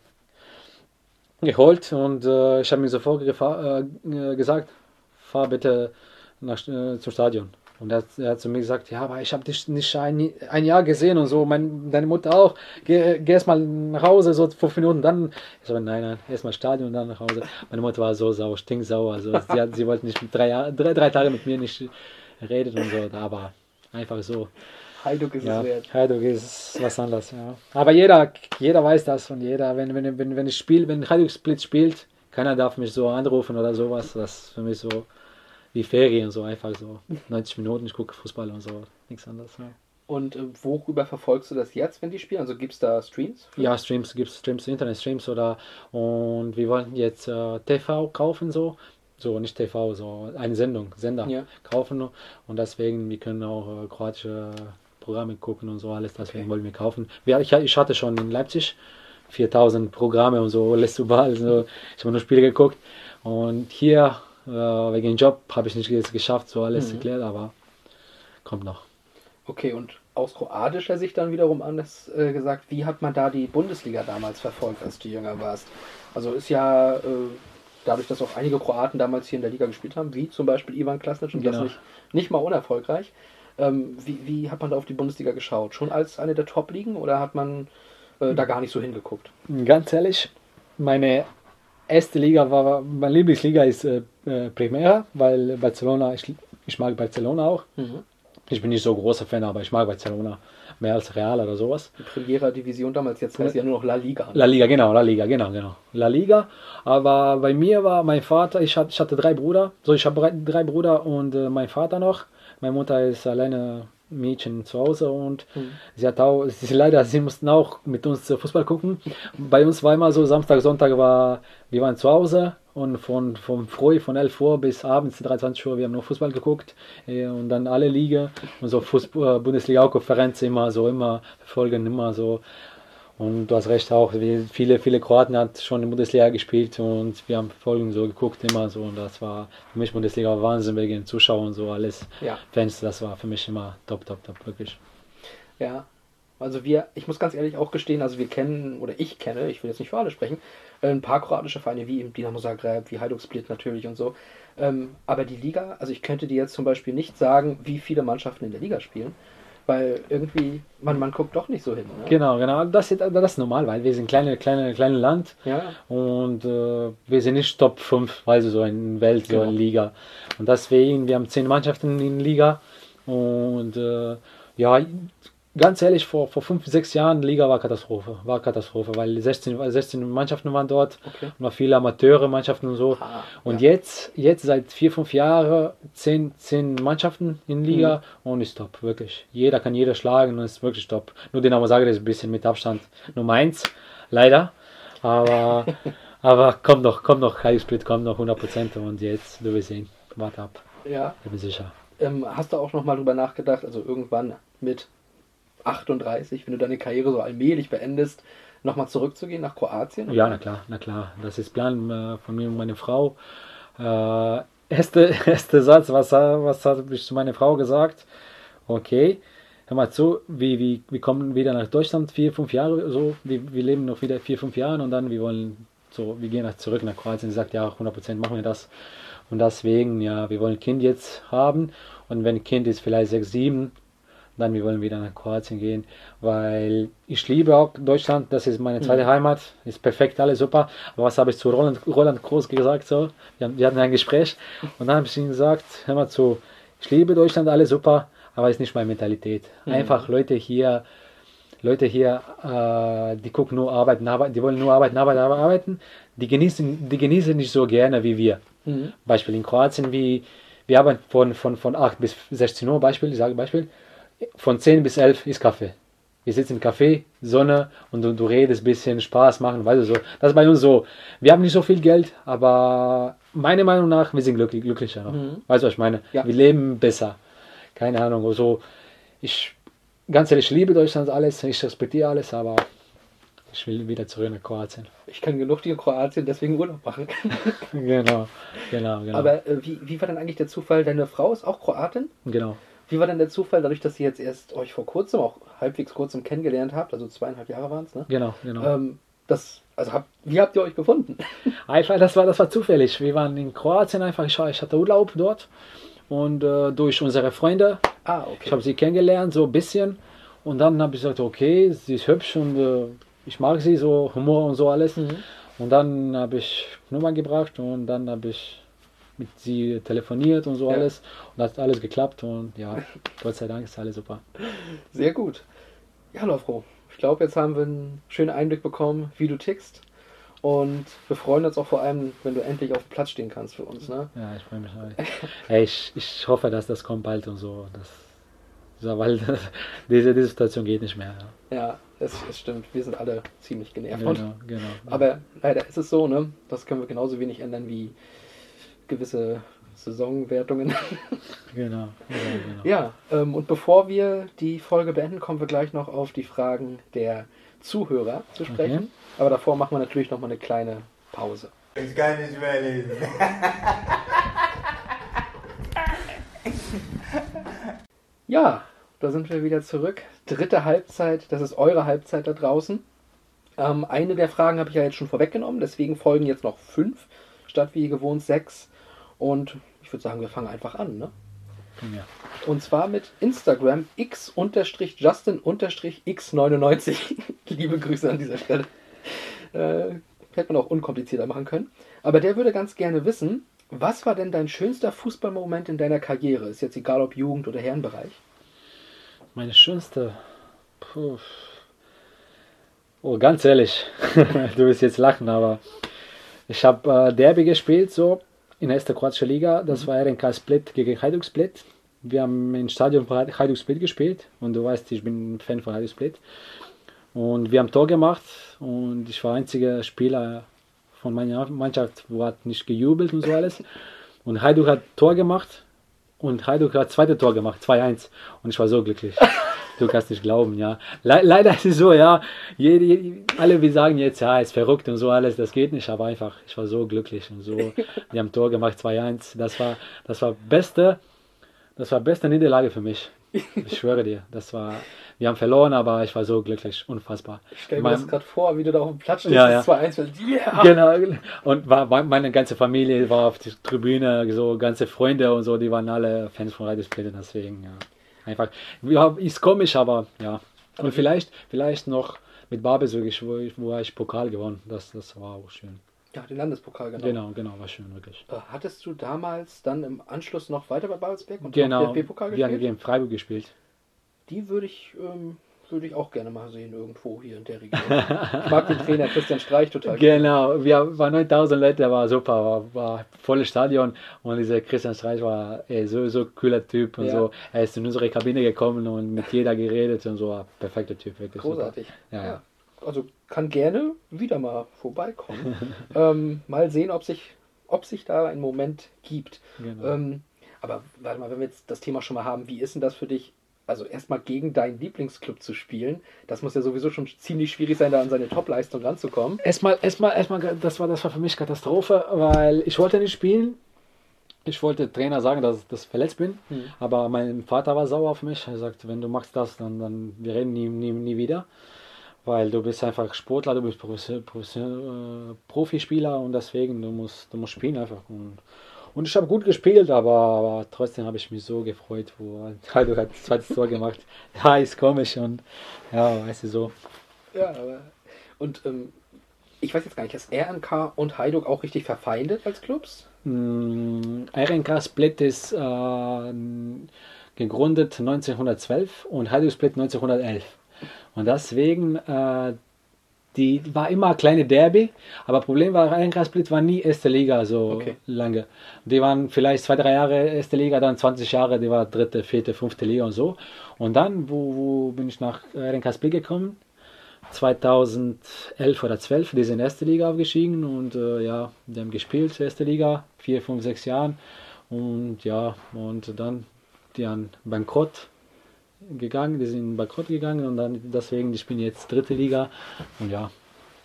geholt und äh, ich habe mir sofort gefahr, äh, gesagt, fahr bitte Nach, äh, zum Stadion. Und er hat, er hat zu mir gesagt, ja, aber ich habe dich nicht ein, ein Jahr gesehen und so, mein, deine Mutter auch, geh, geh erst mal nach Hause, so fünf Minuten, dann. Ich so, nein, nein, erst mal Stadion und dann nach Hause. Meine Mutter war so sauer, stinksauer, also sie, hat, sie wollte nicht drei, drei, drei Tage mit mir nicht reden und so, aber einfach so. Hajduk ist ja, es wert. Hajduk ist was anderes, ja. Aber jeder, jeder weiß das und jeder, wenn, wenn, wenn, wenn ich spiele, wenn Hajduk Split spielt, keiner darf mich so anrufen oder sowas, das ist für mich so wie Ferien, so einfach so neunzig Minuten, ich gucke Fußball und so, nichts anderes. Ja. Und äh, worüber verfolgst du das jetzt, wenn die spielen? Also gibt es da Streams? Ja, Streams, gibt es Streams, Internet-Streams oder und wir wollten jetzt äh, T V kaufen, so, so nicht T V, so eine Sendung, Sender ja. kaufen und deswegen, wir können auch äh, kroatische Programme gucken und so alles, deswegen okay. wollen wir kaufen. Wir, ich, ich hatte schon in Leipzig viertausend Programme und so, lässt du Ball, so. Ich habe nur Spiele geguckt und hier Uh, wegen dem Job habe ich nicht geschafft, so alles mhm. erklärt, aber kommt noch. Okay, und aus kroatischer Sicht dann wiederum anders äh, gesagt, wie hat man da die Bundesliga damals verfolgt, als du jünger warst? Also ist ja äh, dadurch, dass auch einige Kroaten damals hier in der Liga gespielt haben, wie zum Beispiel Ivan Klasnic, und genau. das nicht, nicht mal unerfolgreich. Ähm, wie, wie hat man da auf die Bundesliga geschaut? Schon als eine der Top-Ligen oder hat man äh, da gar nicht so hingeguckt? Ganz ehrlich, meine erste Liga war, meine Lieblingsliga ist äh, Primera, weil Barcelona, ich, ich mag Barcelona auch. Mhm. Ich bin nicht so großer Fan, aber ich mag Barcelona mehr als Real oder sowas. Die Primera Division damals, jetzt heißt ja nur noch La Liga. La Liga, genau, La Liga, genau, genau. La Liga, aber bei mir war mein Vater, ich hatte, ich hatte drei Brüder, so ich habe drei Brüder und äh, mein Vater noch. Meine Mutter ist alleine Mädchen zu Hause und mhm. sie hat auch, sie, leider, sie mussten auch mit uns Fußball gucken. Bei uns war immer so, Samstag, Sonntag war, wir waren zu Hause und von, von früh, von elf Uhr bis abends dreiundzwanzig Uhr, wir haben nur Fußball geguckt äh, und dann alle Liga und so Fußball, äh, Bundesliga, auch Konferenz immer so, immer verfolgen, immer so. Und du hast recht auch, viele, viele Kroaten hat schon in Bundesliga gespielt und wir haben Folgen so geguckt immer so und das war für mich Bundesliga Wahnsinn wegen Zuschauern und so alles. Ja. Fans, das war für mich immer top, top, top, wirklich. Ja, also wir, ich muss ganz ehrlich auch gestehen, also wir kennen, oder ich kenne, ich will jetzt nicht für alle sprechen, ein paar kroatische Vereine wie im Dinamo Zagreb, wie Hajduk Split natürlich und so. Aber die Liga, also ich könnte dir jetzt zum Beispiel nicht sagen, wie viele Mannschaften in der Liga spielen. Weil irgendwie, man, man guckt doch nicht so hin. Ne? Genau, genau. Das ist, das ist normal, weil wir sind ein kleine, kleine, kleine Land ja. und äh, wir sind nicht Top fünf, also so in Welt, genau. so in Liga. Und deswegen, wir haben zehn Mannschaften in Liga und äh, ja, ganz ehrlich, vor, vor fünf, sechs Jahren Liga war Katastrophe, war Katastrophe, weil sechzehn Mannschaften waren dort okay. und viele Amateure-Mannschaften und so. Ah, und ja. jetzt, jetzt seit vier, fünf Jahren zehn, zehn Mannschaften in Liga mhm. und ist top, wirklich. Jeder kann jeder schlagen und ist wirklich top. Nur Dinamo Zagreb ist ein bisschen mit Abstand Nummer eins, leider. Aber, aber komm doch, komm doch, Hajduk Split, komm noch hundert Prozent und jetzt, du wirst sehen, warte ab. Ja. Ich bin sicher. Ähm, hast du auch nochmal drüber nachgedacht, also irgendwann mit achtunddreißig, wenn du deine Karriere so allmählich beendest, nochmal zurückzugehen nach Kroatien? Ja, na klar, na klar. Das ist Plan äh, von mir und meiner Frau. Äh, erste, erste Satz, was, was habe ich zu meiner Frau gesagt? okay, hör mal zu, wir, wir, wir kommen wieder nach Deutschland, vier, fünf Jahre so, wir, wir leben noch wieder vier, fünf Jahre und dann, wir wollen so, wir gehen nach, zurück nach Kroatien, sie sagt, ja, hundert Prozent machen wir das. Und deswegen, ja, wir wollen ein Kind jetzt haben und wenn ein Kind ist vielleicht sechs, sieben, dann wir wollen wieder nach Kroatien gehen, weil ich liebe auch Deutschland, das ist meine zweite mhm. Heimat, ist perfekt, alles super. Aber was habe ich zu Roland, Roland Kroos gesagt? So? Wir, haben, wir hatten ein Gespräch und dann habe ich ihm gesagt, hör mal zu, ich liebe Deutschland, alles super, aber ist nicht meine Mentalität. Mhm. Einfach Leute hier, Leute hier, äh, die gucken nur arbeiten, arbeiten, die wollen nur arbeiten, arbeiten, arbeiten, die genießen, die genießen nicht so gerne wie wir. Mhm. Beispiel in Kroatien, wie, wir arbeiten von, von, von acht bis sechzehn Uhr, Beispiel, ich sage Beispiel, von zehn bis elf ist Kaffee. Wir sitzen im Kaffee, Sonne und du, du redest ein bisschen, Spaß machen, weißt du so. Das ist bei uns so. Wir haben nicht so viel Geld, aber meiner Meinung nach, wir sind glücklich, glücklicher noch. Mhm. Weißt du, was ich meine? Ja. Wir leben besser. Keine Ahnung, so. Ich, ganz ehrlich, liebe Deutschland alles, ich respektiere alles, aber ich will wieder zurück nach Kroatien. Ich kann genug die in Kroatien, deswegen Urlaub machen. Genau, genau, genau. Aber äh, wie, wie war dann eigentlich der Zufall? Deine Frau ist auch Kroatin? Genau. Wie war denn der Zufall, dadurch, dass ihr jetzt erst euch vor kurzem, auch halbwegs kurzem kennengelernt habt, also zweieinhalb Jahre waren es, ne? Genau, genau. Ähm, das, also habt, wie habt ihr euch gefunden? Einfach, das war, das war zufällig. Wir waren in Kroatien einfach, ich, ich hatte Urlaub dort und äh, durch unsere Freunde. Ah, okay. Ich habe sie kennengelernt, so ein bisschen. Und dann habe ich gesagt, okay, sie ist hübsch und äh, ich mag sie, so Humor und so alles. Mhm. Und dann habe ich Nummer gebracht und dann habe ich mit sie telefoniert und so, ja, alles und hat alles geklappt und ja, Gott sei Dank ist alles super. Sehr gut. Ja, Lovro, ich glaube, jetzt haben wir einen schönen Einblick bekommen, wie du tickst und wir freuen uns auch vor allem, wenn du endlich auf dem Platz stehen kannst für uns, ne? Ja, ich freue mich. Ey, ich, ich hoffe, dass das kommt bald und so, das, so weil das, diese, diese Situation geht nicht mehr. Ja, ja, es, es stimmt, wir sind alle ziemlich genervt. Genau, genau. Aber ja, leider ist es so, ne? Das können wir genauso wenig ändern wie gewisse Saisonwertungen. Genau, genau, genau. Ja, ähm, und bevor wir die Folge beenden, kommen wir gleich noch auf die Fragen der Zuhörer zu sprechen. Okay. Aber davor machen wir natürlich noch mal eine kleine Pause. Ich kann nicht mehr lesen. Ja, da sind wir wieder zurück. Dritte Halbzeit, das ist eure Halbzeit da draußen. Ähm, eine der Fragen habe ich ja jetzt schon vorweggenommen, deswegen folgen jetzt noch fünf statt wie gewohnt sechs. Und ich würde sagen, wir fangen einfach an, ne? Ja. Und zwar mit Instagram x Justin x neunundneunzig. Liebe Grüße an dieser Stelle. Äh, hätte man auch unkomplizierter machen können. Aber der würde ganz gerne wissen, was war denn dein schönster Fußballmoment in deiner Karriere? Ist jetzt egal, ob Jugend- oder Herrenbereich. Meine schönste... Puh. Oh, ganz ehrlich. Du wirst jetzt lachen, aber... Ich habe äh, Derby gespielt, so in der ersten kroatischen Liga. Das mhm. war R N K Split gegen Hajduk Split. Wir haben im Stadion Hajduk Split gespielt und du weißt, ich bin Fan von Hajduk Split. Und wir haben Tor gemacht und ich war einziger Spieler von meiner Mannschaft, wo hat nicht gejubelt und so alles. Und Hajduk hat Tor gemacht und Hajduk hat zweite Tor gemacht, zwei eins. Und ich war so glücklich. Du kannst nicht glauben, ja. Le- Leider ist es so, ja. Jede, jede, alle, wir sagen jetzt, ja, ist verrückt und so alles, das geht nicht, aber einfach, ich war so glücklich und so. Wir haben Tor gemacht, zwei eins. Das war, das war beste, das war beste Niederlage für mich. Ich schwöre dir, das war, wir haben verloren, aber ich war so glücklich, unfassbar. Ich stelle mir das gerade vor, wie du da auf dem Platz stehst, ja, ja. zwei eins, yeah! Genau, und war, meine ganze Familie war auf der Tribüne, so ganze Freunde und so, die waren alle Fans von Radio Split, deswegen, ja. Einfach, ja, ist komisch, aber ja. Und okay. vielleicht, vielleicht noch mit Babelsberg, wo ich, wo ich Pokal gewonnen. Das, das war auch schön. Ja, den Landespokal, genau. Genau, genau, war schön, wirklich. Äh, hattest du damals dann im Anschluss noch weiter bei Babelsberg und genau, noch D F B-Pokal gespielt? Genau, wir haben Freiburg gespielt. Die würde ich, ähm, würde ich auch gerne mal sehen, irgendwo hier in der Region. Ich mag den Trainer Christian Streich total. Genau, wir waren neuntausend Leute, der war super, war, war volles Stadion und dieser Christian Streich war ey, so, so cooler Typ und ja. So. Er ist in unsere Kabine gekommen und mit jeder geredet und so, perfekter Typ, wirklich. Großartig. Ja. Ja. Also kann gerne wieder mal vorbeikommen. ähm, mal sehen, ob sich, ob sich da ein Moment gibt. Genau. Ähm, aber warte mal, wenn wir jetzt das Thema schon mal haben, wie ist denn das für dich? Also erstmal gegen deinen Lieblingsclub zu spielen, das muss ja sowieso schon ziemlich schwierig sein, da an seine Topleistung ranzukommen. Erstmal, erstmal, erstmal, das war, das war für mich Katastrophe, weil ich wollte nicht spielen Ich wollte Trainer sagen, dass ich verletzt bin, mhm. aber mein Vater war sauer auf mich. Er sagt, wenn du machst das, dann, dann wir reden nie, nie, nie wieder, weil du bist einfach Sportler, du bist Profi, Profi, äh, Profispieler und deswegen, du musst, du musst spielen einfach. Und, und ich habe gut gespielt, aber, aber trotzdem habe ich mich so gefreut, wo Hajduk hat das zweite Tor gemacht. Ja, ist komisch und ja, weißt du, so. Ja, aber und ähm, ich weiß jetzt gar nicht, ist R N K und Hajduk auch richtig verfeindet als Clubs? Mm, R N K Split ist äh, gegründet neunzehnhundertzwölf und Hajduk Split neunzehnhundertelf. Und deswegen, äh, die war immer ein kleines Derby, aber Problem war, R N K Split war nie erste Liga so okay. lange. Die waren vielleicht zwei, drei Jahre erste Liga, dann zwanzig Jahre, die war dritte, vierte, fünfte Liga und so. Und dann, wo, wo bin ich nach R N K Split gekommen? zweitausendelf oder zwölf, die sind in die erste Liga aufgestiegen und äh, ja, die haben gespielt, erste Liga, vier, fünf, sechs Jahren und ja, und dann die an Bankrott gegangen, die sind in Bankrott gegangen und dann deswegen, die spielen jetzt dritte Liga und ja.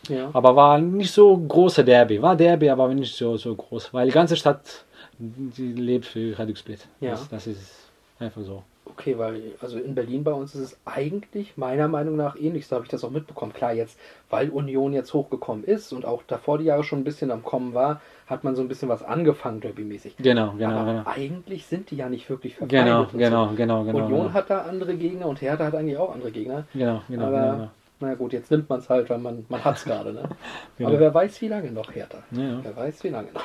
ja. Aber war nicht so große Derby, war Derby, aber nicht so, so groß, weil die ganze Stadt, die lebt für Hajduk Split. Ja. Das, das ist einfach so. Okay, weil also in Berlin bei uns ist es eigentlich meiner Meinung nach ähnlich, so habe ich das auch mitbekommen. Klar, jetzt, weil Union jetzt hochgekommen ist und auch davor die Jahre schon ein bisschen am Kommen war, hat man so ein bisschen was angefangen, derbymäßig. Genau, genau. Aber genau. eigentlich sind die ja nicht wirklich verfeindet. Genau, genau, so. genau, genau. Union genau. hat da andere Gegner und Hertha hat eigentlich auch andere Gegner. Genau, genau. Aber genau, genau. na gut, jetzt nimmt man es halt, weil man, man hat es gerade. Ne? Genau. Aber wer weiß, wie lange noch Hertha. Ja. Wer weiß, wie lange noch.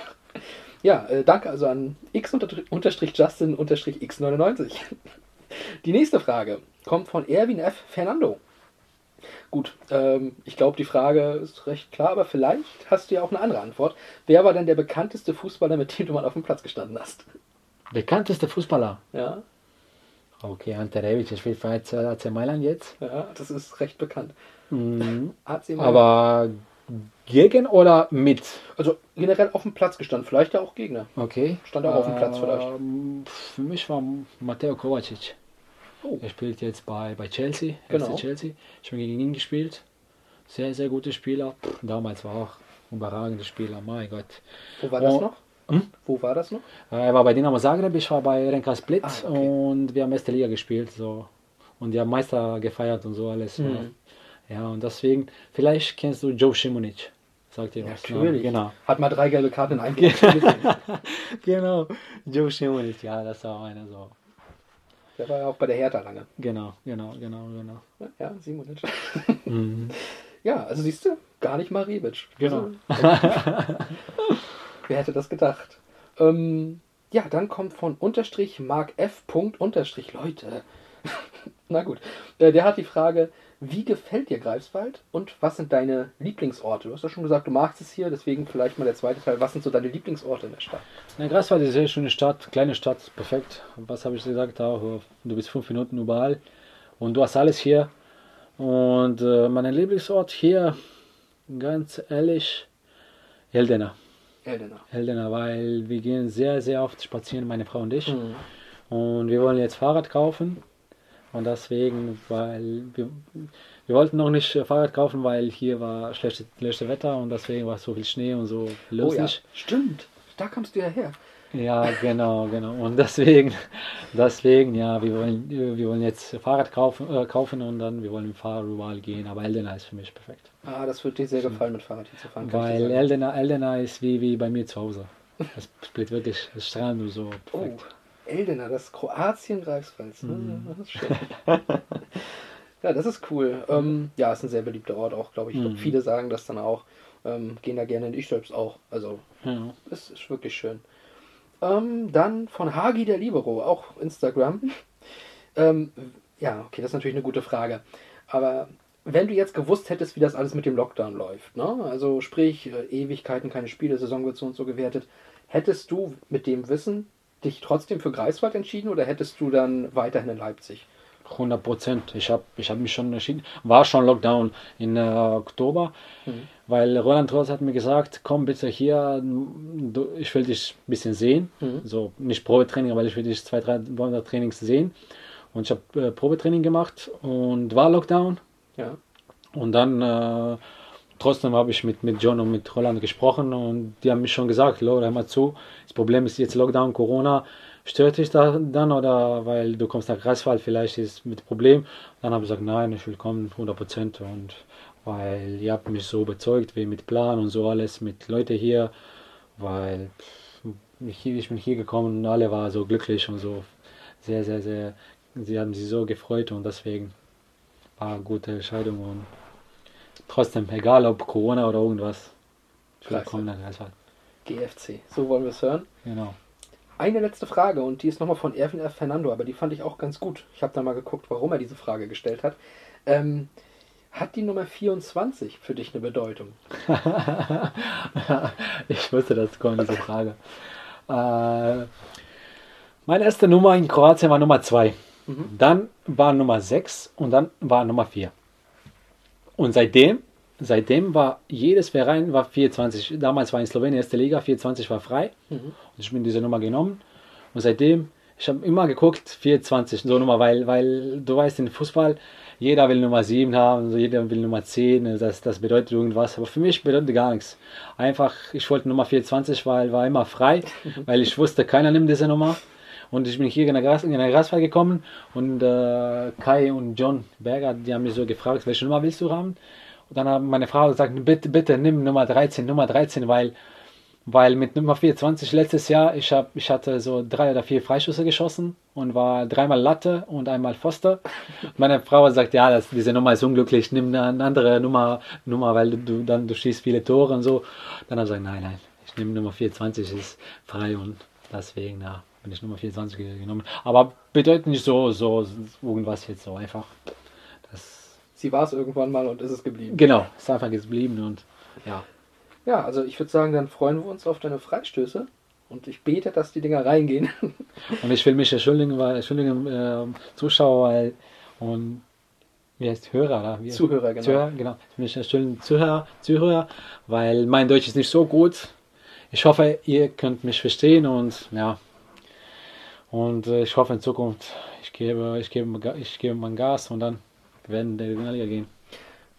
Ja, äh, danke also an x-justin-x neunundneunzig. Die nächste Frage kommt von Erwin F. Fernando. Gut, ähm, ich glaube, die Frage ist recht klar, aber vielleicht hast du ja auch eine andere Antwort. Wer war denn der bekannteste Fußballer, mit dem du mal auf dem Platz gestanden hast? Bekannteste Fußballer? Ja. Okay, Ante Rebic, der spielt für A C Mailand jetzt. Ja, das ist recht bekannt. Mhm. A C Mailand. Aber gegen oder mit? Also generell auf dem Platz gestanden, vielleicht ja auch Gegner. Okay. Stand auch äh, auf dem Platz vielleicht. Für mich war Mateo Kovacic. Oh. Er spielt jetzt bei, bei Chelsea, genau. F C Chelsea. Ich habe gegen ihn gespielt. Sehr, sehr gute Spieler. Damals war auch ein überragender Spieler, mein Gott. Wo war das und, noch? Hm? Wo war das noch? Er war bei Dinamo Zagreb, ich war bei R N K Split ah, okay. und wir haben erste Liga gespielt. So. Und die haben Meister gefeiert und so alles. Mhm. Ja. Ja, und deswegen, vielleicht kennst du Joe Šimunić, sagt ihr was. Natürlich, ja, genau. Hat mal drei gelbe Karten in einem Genau, Joe Šimunić, ja, das war einer so. Der war ja auch bei der Hertha lange. Genau, genau, genau, genau. Ja, Šimunić. Mhm. Ja, also siehst du, gar nicht mal Rebic. Genau. Wer hätte das gedacht? Ähm, ja, dann kommt von Unterstrich Mark F. Punkt Unterstrich Leute. Na gut, der hat die Frage, wie gefällt dir Greifswald und was sind deine Lieblingsorte? Du hast ja schon gesagt, du magst es hier, deswegen vielleicht mal der zweite Teil. Was sind so deine Lieblingsorte in der Stadt? Na, Greifswald ist eine sehr schöne Stadt, kleine Stadt, perfekt. Was habe ich gesagt? Auch, du bist fünf Minuten überall und du hast alles hier. Und äh, mein Lieblingsort hier, ganz ehrlich, Eldena. Eldena. Eldena, weil wir gehen sehr, sehr oft spazieren, meine Frau und ich. Mhm. Und wir wollen jetzt Fahrrad kaufen. Und deswegen, weil wir, wir wollten noch nicht Fahrrad kaufen, weil hier war schlechtes schlechte Wetter und deswegen war so viel Schnee und so los. Oh ja, stimmt, da kommst du ja her. Ja, genau, genau. Und deswegen, deswegen, ja, wir wollen, wir wollen jetzt Fahrrad kaufen, äh, kaufen und dann, wir wollen mit Fahrrad überall gehen. Aber Eldena ist für mich perfekt. Ah, das würde dir sehr gefallen, mit Fahrrad hier zu fahren. Weil Eldena, Eldena ist wie, wie bei mir zu Hause. Das spielt wirklich das Strand und so perfekt. Oh. Eldena, das Kroatien-Greifswald. Ne? Mm. Das ist schön. Ja, das ist cool. Ähm, ja, ist ein sehr beliebter Ort auch, glaube ich. Mm. Viele sagen das dann auch. Ähm, gehen da gerne in ich selbst auch. Also, ja. Es ist wirklich schön. Ähm, dann von Hagi der Libero, auch Instagram. Ähm, ja, okay, das ist natürlich eine gute Frage. Aber wenn du jetzt gewusst hättest, wie das alles mit dem Lockdown läuft, ne? Also sprich, äh, Ewigkeiten, keine Spiele, Saison wird so und so gewertet, hättest du mit dem Wissen dich trotzdem für Greifswald entschieden oder hättest du dann weiterhin in Leipzig? hundert Prozent. Ich habe ich hab mich schon entschieden. War schon Lockdown in äh, Oktober, mhm. weil Roland Ross hat mir gesagt, komm bitte hier, du, ich will dich ein bisschen sehen. Mhm. So, nicht Probetraining, aber ich will dich zwei, drei Trainings sehen. Und ich habe äh, Probetraining gemacht und war Lockdown. Ja. Und dann äh, trotzdem habe ich mit, mit John und mit Holland gesprochen und die haben mich schon gesagt, Leute, hör mal zu, das Problem ist jetzt Lockdown, Corona, stört dich da dann oder weil du kommst nach Greifswald, vielleicht ist mit Problem. Dann habe ich gesagt, nein, ich will kommen, hundert Prozent, und weil ihr habt mich so überzeugt, wie mit Plan und so alles, mit Leute hier, weil ich, ich bin hier gekommen und alle waren so glücklich und so, sehr, sehr, sehr, sie haben sich so gefreut und deswegen war eine gute Entscheidung und trotzdem, egal ob Corona oder irgendwas, ich will kommen nach Greifswald. G F C, so wollen wir es hören. Genau. Eine letzte Frage und die ist nochmal von Erwin F. Fernando, aber die fand ich auch ganz gut. Ich habe dann mal geguckt, warum er diese Frage gestellt hat. Ähm, hat die Nummer vierundzwanzig für dich eine Bedeutung? Ich wusste, dass kommt diese Frage. Äh, meine erste Nummer in Kroatien war Nummer zwei. Mhm. Dann war Nummer sechs und dann war Nummer vier. Und seitdem, seitdem war jedes Verein war vierundzwanzig. Damals war in Slowenien erste Liga, vierundzwanzig war frei. Mhm. Und ich bin diese Nummer genommen. Und seitdem, ich habe immer geguckt, vierundzwanzig, so Nummer, weil, weil du weißt, in Fußball, jeder will Nummer sieben haben, jeder will Nummer zehn, das, das bedeutet irgendwas. Aber für mich bedeutet gar nichts. Einfach, ich wollte Nummer vierundzwanzig, weil war immer frei, weil ich wusste, keiner nimmt diese Nummer. Und ich bin hier in der Greifswald gekommen und äh, Kai und John Berger, die haben mich so gefragt, welche Nummer willst du haben? Und dann haben meine Frau gesagt, bitte, bitte nimm Nummer dreizehn, Nummer dreizehn, weil, weil mit Nummer vierundzwanzig letztes Jahr, ich, hab, ich hatte so drei oder vier Freischüsse geschossen und war dreimal Latte und einmal Pfosten. Meine Frau sagt, ja, das, diese Nummer ist unglücklich, nimm eine andere Nummer, Nummer weil du dann du schießt viele Tore und so. Dann habe ich gesagt, nein, nein, ich nehme Nummer vierundzwanzig, ist frei und deswegen, ja. Bin ich Nummer vierundzwanzig genommen. Aber bedeutet nicht so, so irgendwas jetzt so einfach. Das Sie war es irgendwann mal und ist es geblieben. Genau, ist einfach geblieben und ja. Ja, also ich würde sagen, dann freuen wir uns auf deine Freistöße und ich bete, dass die Dinger reingehen. Und ich will mich entschuldigen, weil entschuldigen äh, Zuschauer, weil und wie heißt Hörer, oder? Wie heißt Zuhörer, genau. Zuhörer, genau. Ich will mich entschuldigen, Zuhörer, Zuhörer, weil mein Deutsch ist nicht so gut. Ich hoffe, ihr könnt mich verstehen und ja. Und ich hoffe in Zukunft, ich gebe, ich gebe, ich gebe mein Gas und dann werden wir in die Regionalliga gehen.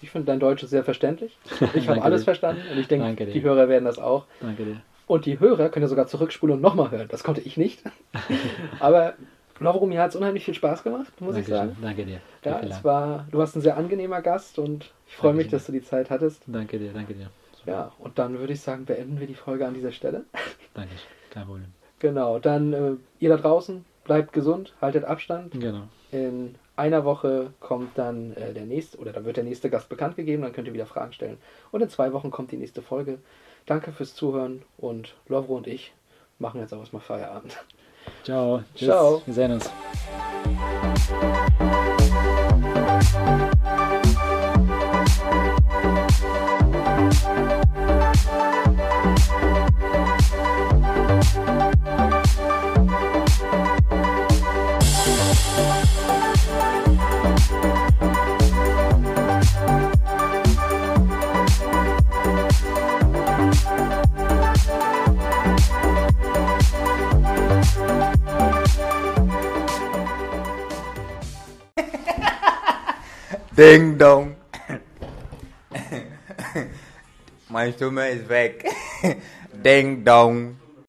Ich finde dein Deutsch sehr verständlich. Ich habe alles dir. verstanden und ich denke, die Hörer werden das auch. Danke dir. Und die Hörer können ja sogar zurückspulen und nochmal hören. Das konnte ich nicht. Aber Lovro, mir hat es unheimlich viel Spaß gemacht, muss Dankeschön. ich sagen. Danke dir. Ja, es war, du warst ein sehr angenehmer Gast und ich freue mich, dir. dass du die Zeit hattest. Danke dir, danke dir. Super. Ja, und dann würde ich sagen, beenden wir die Folge an dieser Stelle. Danke, kein Problem. Genau, dann äh, ihr da draußen, bleibt gesund, haltet Abstand. Genau. In einer Woche kommt dann äh, der nächste, oder dann wird der nächste Gast bekannt gegeben, dann könnt ihr wieder Fragen stellen. Und in zwei Wochen kommt die nächste Folge. Danke fürs Zuhören und Lovro und ich machen jetzt auch erstmal Feierabend. Ciao. Tschüss. Ciao. Wir sehen uns. Ding dong. Meine Stimme ist weg. Ding dong.